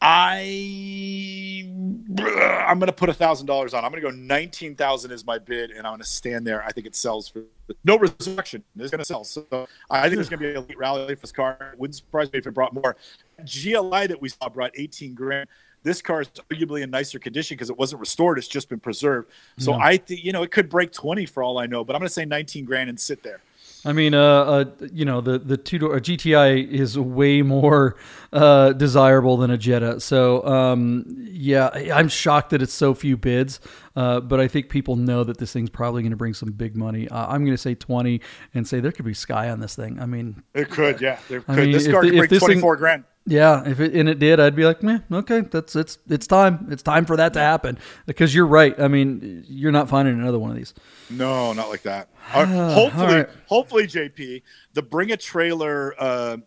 I, I'm going to put one thousand dollars on. I'm going to go nineteen thousand dollars is my bid, and I'm going to stand there. I think it sells for no resurrection. It's going to sell. So I think there's going to be a late rally for this car. It wouldn't surprise me if it brought more. G L I that we saw brought eighteen grand. This car is arguably in nicer condition because it wasn't restored. It's just been preserved. So yeah. I think, you know, it could break twenty for all I know, but I'm going to say nineteen grand and sit there. I mean, uh, uh, you know, the, the two-door G T I is way more uh, desirable than a Jetta. So, um, yeah, I'm shocked that it's so few bids, uh, but I think people know that this thing's probably going to bring some big money. Uh, I'm going to say twenty and say there could be sky on this thing. I mean, it could, yeah. There could. I mean, this car could break twenty-four grand. Yeah, if it, and it did, I'd be like, meh, okay, that's it's it's time. It's time for that to happen because you're right. I mean, you're not finding another one of these. No, not like that. Uh, hopefully, right. hopefully, J P, the Bring a Trailer, uh,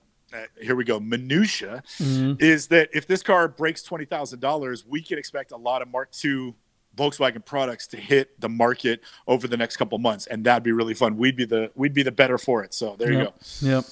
here we go, minutia, mm-hmm. is that if this car breaks twenty thousand dollars, we can expect a lot of Mark two Volkswagen products to hit the market over the next couple months, and that'd be really fun. We'd be the, we'd be the better for it. So there yep. you go. Yep.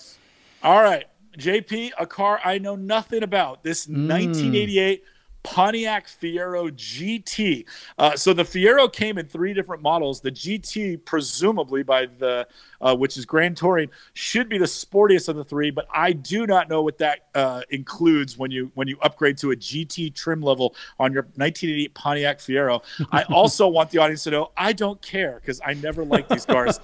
All right. J P, a car I know nothing about. This mm. nineteen eighty-eight Pontiac Fiero G T. Uh, so the Fiero came in three different models. The G T, presumably by the uh, which is Grand Touring, should be the sportiest of the three. But I do not know what that uh, includes when you when you upgrade to a G T trim level on your nineteen eighty-eight Pontiac Fiero. I also want the audience to know I don't care because I never liked these cars.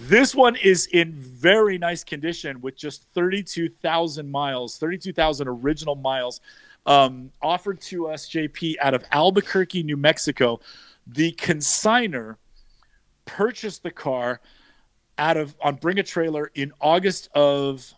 This one is in very nice condition with just thirty-two thousand miles, thirty-two thousand original miles. Um, offered to us, J P, out of Albuquerque, New Mexico. The consignor purchased the car out of on Bring a Trailer in August of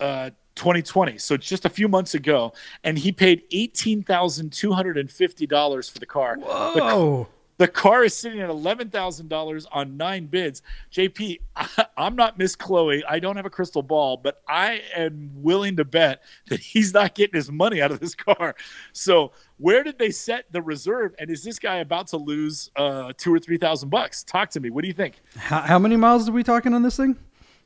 uh, twenty twenty, so just a few months ago, and he paid eighteen thousand two hundred fifty dollars for the car. Whoa. The, the car is sitting at eleven thousand dollars on nine bids. J P, I, I'm not Miss Chloe. I don't have a crystal ball, but I am willing to bet that he's not getting his money out of this car. So where did they set the reserve? And is this guy about to lose uh, two or three thousand bucks? Talk to me. What do you think? How, how many miles are we talking on this thing?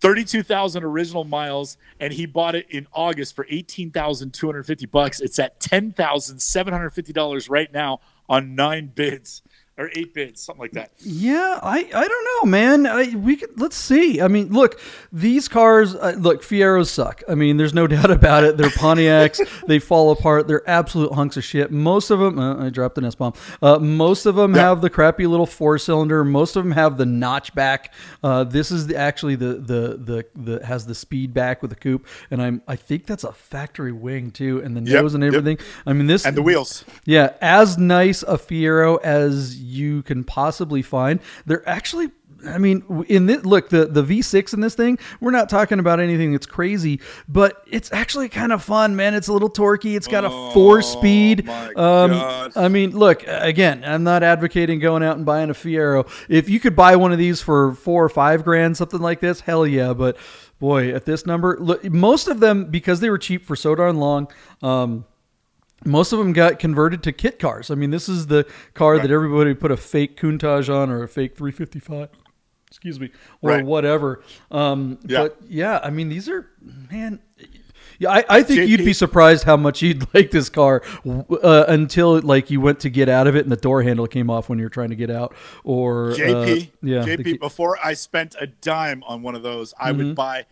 thirty-two thousand original miles, and he bought it in August for eighteen thousand two hundred fifty bucks. It's at ten thousand seven hundred fifty dollars right now on nine bids. Or eight bids, something like that. Yeah, I, I don't know, man. I, we could, let's see. I mean, look, these cars, uh, look, Fieros suck. I mean, there's no doubt about it. They're Pontiacs. They fall apart. They're absolute hunks of shit. Most of them, uh, I dropped an S-bomb. Uh, most of them yeah. have the crappy little four-cylinder. Most of them have the notch back. Uh, this is the, actually the, the the the has the speed back with the coupe, and I'm I think that's a factory wing too, and the yep, nose and everything. Yep. I mean, this and the wheels. Yeah, as nice a Fiero as you can possibly find. They're actually, I mean, in this, look, the, the V six in this thing, we're not talking about anything that's crazy, but it's actually kind of fun, man. It's a little torquey. It's got oh, a four speed. Um, I mean, look, again, I'm not advocating going out and buying a Fiero. If you could buy one of these for four or five grand, something like this, hell yeah. But boy, at this number, look, most of them, because they were cheap for so darn long, um, most of them got converted to kit cars. I mean, this is the car right. that everybody put a fake Countach on or a fake three fifty-five, excuse me, or right. whatever. Um, yeah. But yeah, I mean, these are, man, yeah, I, I think J P, you'd be surprised how much you'd like this car uh, until like you went to get out of it and the door handle came off when you were trying to get out. Or J P, uh, yeah, J P, the, before I spent a dime on one of those, I mm-hmm. would buy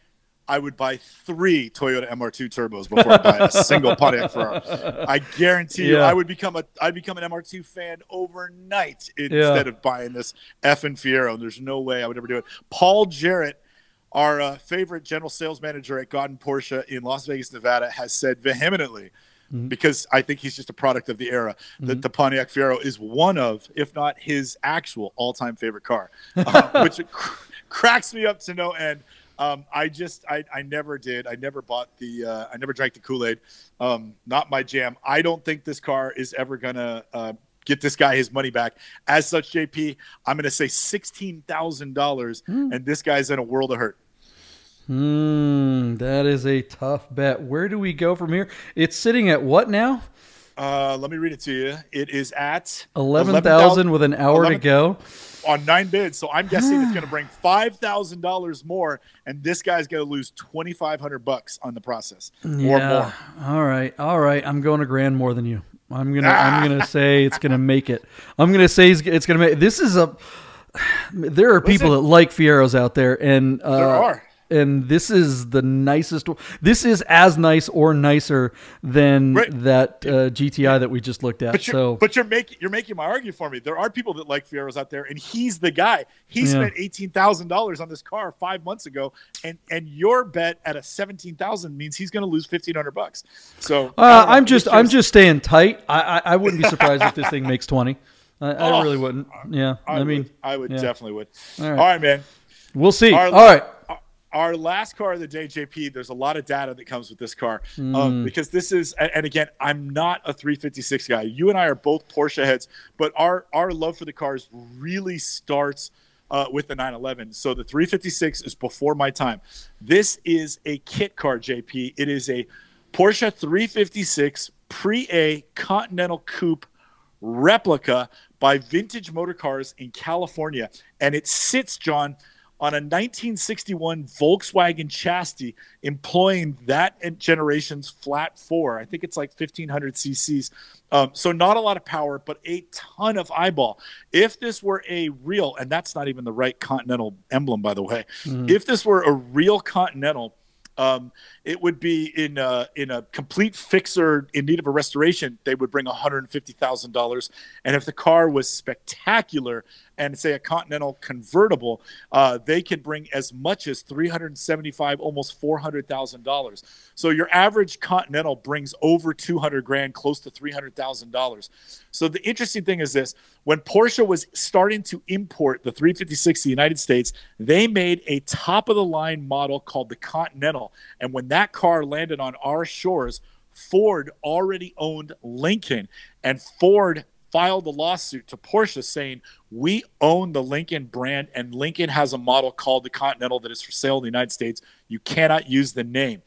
I would buy three Toyota M R two turbos before I buy a single Pontiac Ferrari. I guarantee yeah. you, I would become a I'd become an M R two fan overnight instead yeah. of buying this effing Fiero. There's no way I would ever do it. Paul Jarrett, our uh, favorite general sales manager at Godden Porsche in Las Vegas, Nevada, has said vehemently, mm-hmm. because I think he's just a product of the era, that mm-hmm. the Pontiac Fiero is one of, if not his actual all-time favorite car, uh, which cr- cracks me up to no end. Um, I just, I, I never did. I never bought the, uh, I never drank the Kool-Aid. Um, not my jam. I don't think this car is ever going to uh, get this guy his money back. As such, J P, I'm going to say sixteen thousand dollars, mm. and this guy's in a world of hurt. Hmm, that is a tough bet. Where do we go from here? It's sitting at what now? Uh, let me read it to you. It is at eleven thousand with an hour eleven, to go on nine bids. So I'm guessing it's going to bring five thousand dollars more, and this guy's going to lose twenty-five hundred bucks on the process yeah. or more. All right. All right. I'm going a grand more than you. I'm going to, ah. I'm going to say it's going to make it. I'm going to say it's going to make, this is a, there are people Listen, that like Fieros out there, and uh, there are. And this is the nicest. This is as nice or nicer than right. that uh, G T I that we just looked at. But you're, so, but you're making you're making my argument for me. There are people that like Fieros out there, and he's the guy. He yeah. spent eighteen thousand dollars on this car five months ago, and and your bet at a seventeen thousand means he's going to lose fifteen hundred bucks. So uh, I'm just I'm just staying tight. I I, I wouldn't be surprised if this thing makes twenty. I, oh, I really wouldn't. Yeah, I, I mean, would. I would yeah. definitely would. All right. All right, man. We'll see. All right. All right. Our last car of the day, J P, there's a lot of data that comes with this car mm. um, because this is, and again, I'm not a three fifty-six guy. You and I are both Porsche heads, but our, our love for the cars really starts uh, with the nine eleven. So the three fifty-six is before my time. This is a kit car, J P. It is a Porsche three fifty-six Pre-A Continental Coupe replica by Vintage Motor Cars in California. And it sits, John, on a nineteen sixty-one Volkswagen chassis employing that generation's flat four. I think it's like fifteen hundred cc's. Um, so not a lot of power, but a ton of eyeball. If this were a real, and that's not even the right Continental emblem, by the way. Mm. If this were a real Continental, um, it would be in a, in a complete fixer in need of a restoration. They would bring one hundred fifty thousand dollars. And if the car was spectacular and say a Continental convertible, uh, they could bring as much as three hundred seventy-five thousand dollars, almost four hundred thousand dollars. So your average Continental brings over two hundred grand, close to three hundred thousand dollars. So the interesting thing is this: when Porsche was starting to import the three fifty-six to the United States, they made a top-of-the-line model called the Continental. And when that car landed on our shores, Ford already owned Lincoln, and Ford filed a lawsuit to Porsche saying, we own the Lincoln brand, and Lincoln has a model called the Continental that is for sale in the United States. You cannot use the name.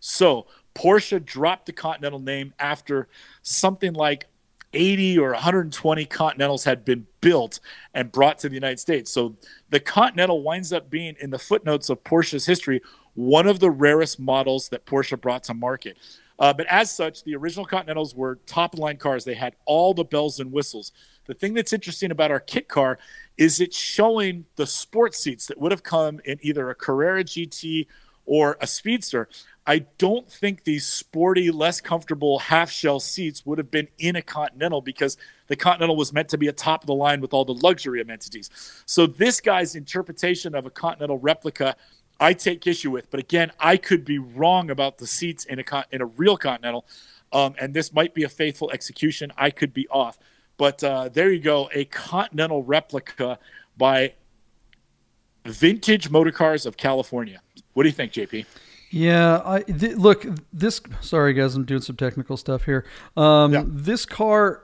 So Porsche dropped the Continental name after something like eighty or one hundred twenty Continentals had been built and brought to the United States. So the Continental winds up being, in the footnotes of Porsche's history, one of the rarest models that Porsche brought to market. Uh, but as such, the original Continentals were top-line cars. They had all the bells and whistles. The thing that's interesting about our kit car is it's showing the sports seats that would have come in either a Carrera G T or a Speedster. I don't think these sporty, less comfortable half-shell seats would have been in a Continental, because the Continental was meant to be a top-of-the-line with all the luxury amenities. So this guy's interpretation of a Continental replica, I take issue with, but again, I could be wrong about the seats in a con- in a real Continental, um, and this might be a faithful execution. I could be off, but uh, there you go, a Continental replica by Vintage Motor Cars of California. What do you think, J P? Yeah, I th- look this. Sorry, guys, I'm doing some technical stuff here. Um, yeah. This car,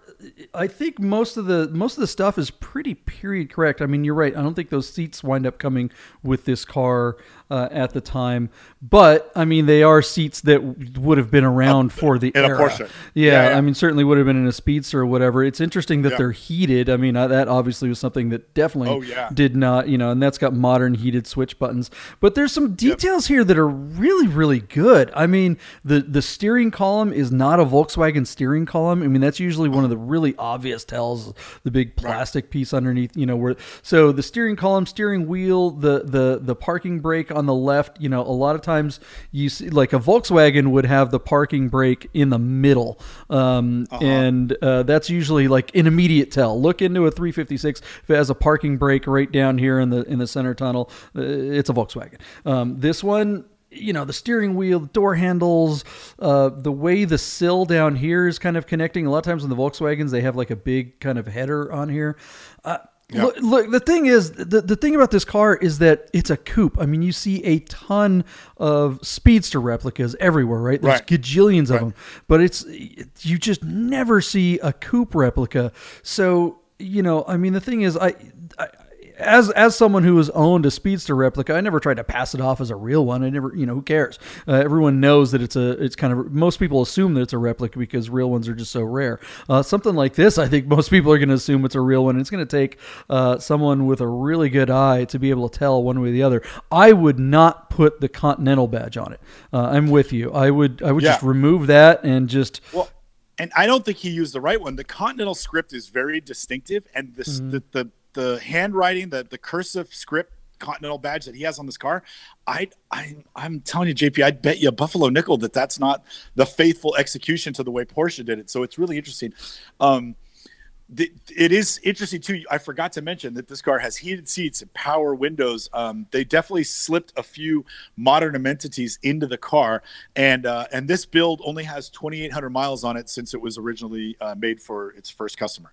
I think most of the most of the stuff is pretty period correct. I mean, you're right. I don't think those seats wind up coming with this car uh, at the time, but I mean, they are seats that would have been around for the in era. A Porsche. Yeah, yeah, yeah, I mean, certainly would have been in a Speedster or whatever. It's interesting that yeah. they're heated. I mean, I, that obviously was something that definitely oh, yeah. did not, you know, and that's got modern heated switch buttons. But there's some details yep. here that are really, really good. I mean, the the steering column is not a Volkswagen steering column. I mean, that's usually one of the really obvious tells, the big plastic right. piece underneath, you know, where, so the steering column, steering wheel, the, the, the parking brake on the left, you know, a lot of times you see, like a Volkswagen would have the parking brake in the middle. Um, uh-huh. and, uh, that's usually like an immediate tell. Look into a three fifty-six. If it has a parking brake right down here in the, in the center tunnel, it's a Volkswagen. Um, this one, you know, the steering wheel, the door handles, uh, the way the sill down here is kind of connecting. A lot of times in the Volkswagens, they have like a big kind of header on here. Uh, yeah. look, look, the thing is, the, the thing about this car is that it's a coupe. I mean, you see a ton of Speedster replicas everywhere, right? There's right. gajillions right. of them, but it's, you just never see a coupe replica. So, you know, I mean, the thing is, I, I as as someone who has owned a Speedster replica, I never tried to pass it off as a real one. I never, you know, who cares? Uh, everyone knows that it's a, it's kind of, most people assume that it's a replica because real ones are just so rare. Uh, something like this, I think most people are going to assume it's a real one. It's going to take uh, someone with a really good eye to be able to tell one way or the other. I would not put the Continental badge on it. Uh, I'm with you. I would, I would yeah. just remove that and just... Well, and I don't think he used the right one. The Continental script is very distinctive, and this, mm-hmm. the, the the handwriting, the the cursive script Continental badge that he has on this car, I, I I'm telling you, J P, I'd bet you a buffalo nickel that that's not the faithful execution to the way Porsche did it. So it's really interesting. Um, the, it is interesting too. I forgot to mention that this car has heated seats and power windows. Um, they definitely slipped a few modern amenities into the car, and uh, and this build only has twenty-eight hundred miles on it since it was originally uh, made for its first customer.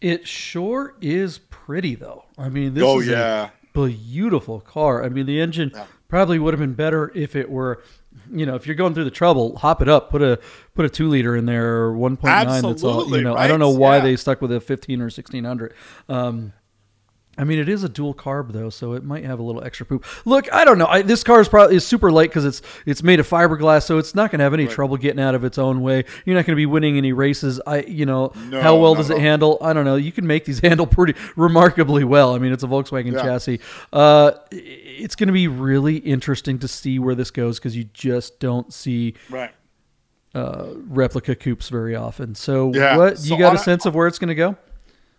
It sure is pretty, though. I mean, this oh, is yeah. a beautiful car. I mean, the engine yeah. probably would have been better if it were, you know, if you're going through the trouble, hop it up, put a put a two liter in there or one point nine. Absolutely, that's all, you know, right? I don't know why yeah. they stuck with a fifteen or sixteen hundred. Um, I mean, it is a dual carb though, so it might have a little extra poop. Look, I don't know. I, this car is probably is super light because it's it's made of fiberglass, so it's not going to have any right. trouble getting out of its own way. You're not going to be winning any races. I, you know, no, how well no, does no. it handle? I don't know. You can make these handle pretty remarkably well. I mean, it's a Volkswagen yeah. chassis. Uh, it's going to be really interesting to see where this goes because you just don't see right. uh, replica coupes very often. So, yeah. what so you got a sense of where it's going to go?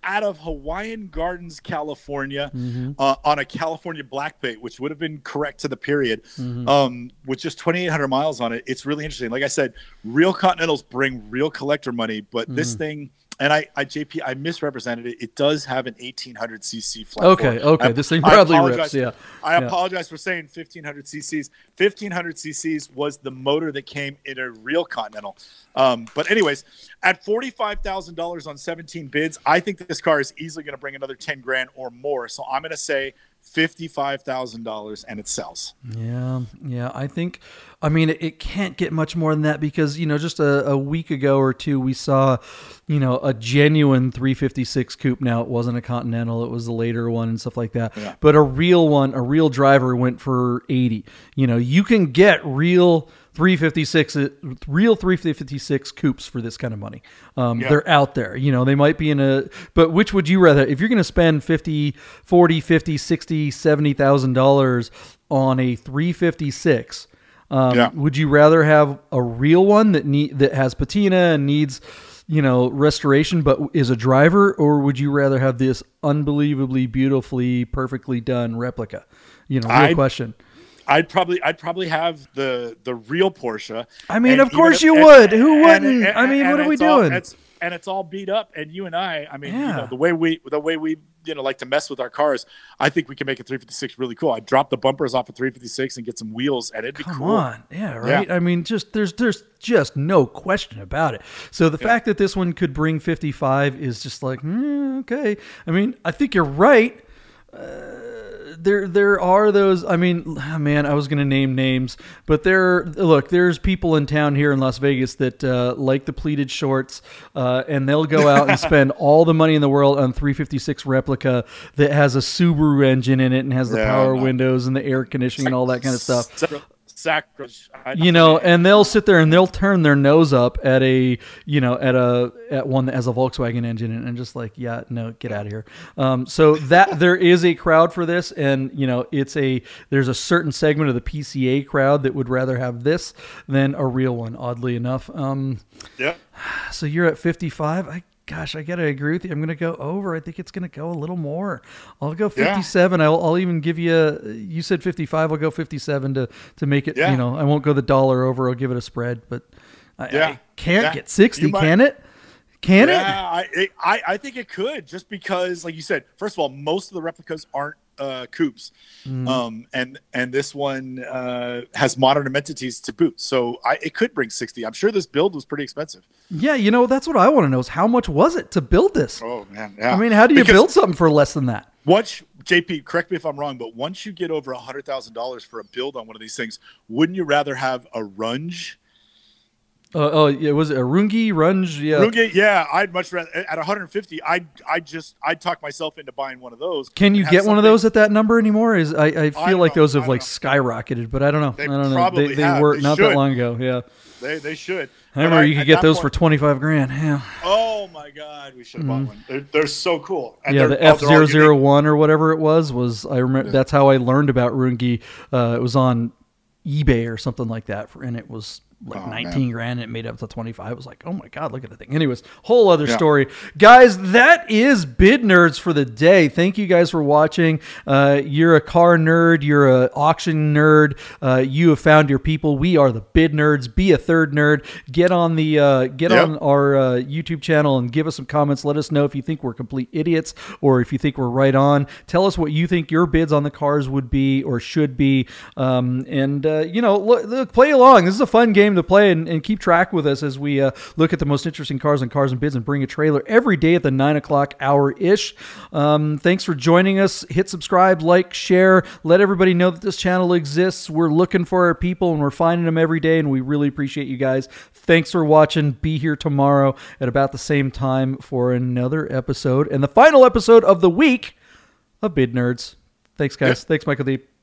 Out of Hawaiian Gardens, California, mm-hmm. uh, on a California blackbait, which would have been correct to the period, mm-hmm. um, with just twenty-eight hundred miles on it. It's really interesting. Like I said, real Continentals bring real collector money, but mm-hmm. this thing, and I, I, J P, I misrepresented it. It does have an eighteen hundred c c flat. Okay, okay. I, this thing probably rips, yeah. I yeah. apologize for saying fifteen hundred c c's. fifteen hundred c c's was the motor that came in a real Continental. Um, but anyways, at forty-five thousand dollars on seventeen bids, I think this car is easily going to bring another ten grand or more. So I'm going to say fifty-five thousand dollars and it sells. Yeah. Yeah. I think, I mean, it, it can't get much more than that because, you know, just a, a week ago or two, we saw, you know, a genuine three fifty-six coupe. Now it wasn't a Continental, it was the later one and stuff like that, yeah. but a real one, a real driver went for eighty, you know, you can get real three fifty-six, real three fifty-six coupes for this kind of money. Um, yeah. They're out there, you know, they might be in a, but which would you rather, if you're going to spend fifty, forty, fifty, sixty, seventy thousand dollars on a three fifty-six, um, yeah. would you rather have a real one that need, that has patina and needs, you know, restoration, but is a driver, or would you rather have this unbelievably beautifully, perfectly done replica? You know, real I, question. I'd probably, I'd probably have the the real Porsche. I mean, of course if, you and, would. And, Who wouldn't? And, and, I mean, what are we all, doing? It's, and it's all beat up. And you and I, I mean, yeah. you know, the way we, the way we, you know, like to mess with our cars. I think we can make a three fifty-six really cool. I'd drop the bumpers off a three fifty-six and get some wheels, and it'd be Come cool. Come on, yeah, right. Yeah. I mean, just there's there's just no question about it. So the yeah. fact that this one could bring fifty-five is just like mm, okay. I mean, I think you're right. Uh, there, there are those, I mean, man, I was going to name names, but there, look, there's people in town here in Las Vegas that, uh, like the pleated shorts, uh, and they'll go out and spend all the money in the world on three fifty-six replica that has a Subaru engine in it and has the yeah, power windows and the air conditioning and all that kind of stuff. Sacrilege. You know, and they'll sit there and they'll turn their nose up at a, you know, at a, at one that has a Volkswagen engine and, and just like, yeah, no, get out of here. Um, so that there is a crowd for this, and, you know, it's a, there's a certain segment of the P C A crowd that would rather have this than a real one, oddly enough. Um, yeah. So you're at fifty-five. I, Gosh, I got to agree with you. I'm going to go over. I think it's going to go a little more. I'll go fifty-seven. Yeah. I'll, I'll even give you, a, you said fifty-five. I'll go fifty-seven to, to make it, yeah. you know, I won't go the dollar over. I'll give it a spread, but I, yeah. I can't yeah. get sixty. Can it? Can yeah, it? Yeah, I, I, I think it could, just because, like you said, first of all, most of the replicas aren't uh, coupes. Mm. Um, and, and this one uh, has modern amenities to boot. So I, it could bring sixty. I'm sure this build was pretty expensive. Yeah. You know, that's what I want to know is how much was it to build this? Oh man. Yeah. I mean, how do you because build something for less than that? Once, J P, correct me if I'm wrong, but once you get over a hundred thousand dollars for a build on one of these things, wouldn't you rather have a runge? Uh, oh, yeah, was it a Runge, Runge? Yeah, Runge, yeah. I'd much rather at one hundred fifty. I I just I'd talk myself into buying one of those. Can you get one of those at that number anymore? Is I, I feel I like know, those have like know. skyrocketed, but I don't know. They I don't probably know. They, have. they were they not should. that long ago. Yeah, they they should. I remember right, you could get those point, for twenty-five grand. Yeah. Oh my God, we should have mm-hmm. bought one. They're, they're so cool. And yeah, the F zero zero one or whatever it was was I remember. Yeah. That's how I learned about Runge. Uh, it was on eBay or something like that, for, and it was. like oh, nineteen man. grand, and it made up to twenty-five. I was like, oh my God, look at the thing. Anyways, whole other yeah. story. Guys, that is Bid Nerds for the day. Thank you guys for watching. Uh, you're a car nerd. You're an auction nerd. Uh, you have found your people. We are the Bid Nerds. Be a third nerd. Get on the uh, get yep. on our uh, YouTube channel and give us some comments. Let us know if you think we're complete idiots or if you think we're right on. Tell us what you think your bids on the cars would be or should be. Um, and, uh, you know, look, look, play along. This is a fun game to play, and, and keep track with us as we uh, look at the most interesting cars on Cars and Bids and Bring a Trailer every day at the nine o'clock hour ish. Um, thanks for joining us. Hit subscribe, like, share, let everybody know that this channel exists. We're looking for our people and we're finding them every day, and we really appreciate you guys. Thanks for watching. Be here tomorrow at about the same time for another episode and the final episode of the week of Bid Nerds. Thanks, guys. Yeah. Thanks, Michael Deeb.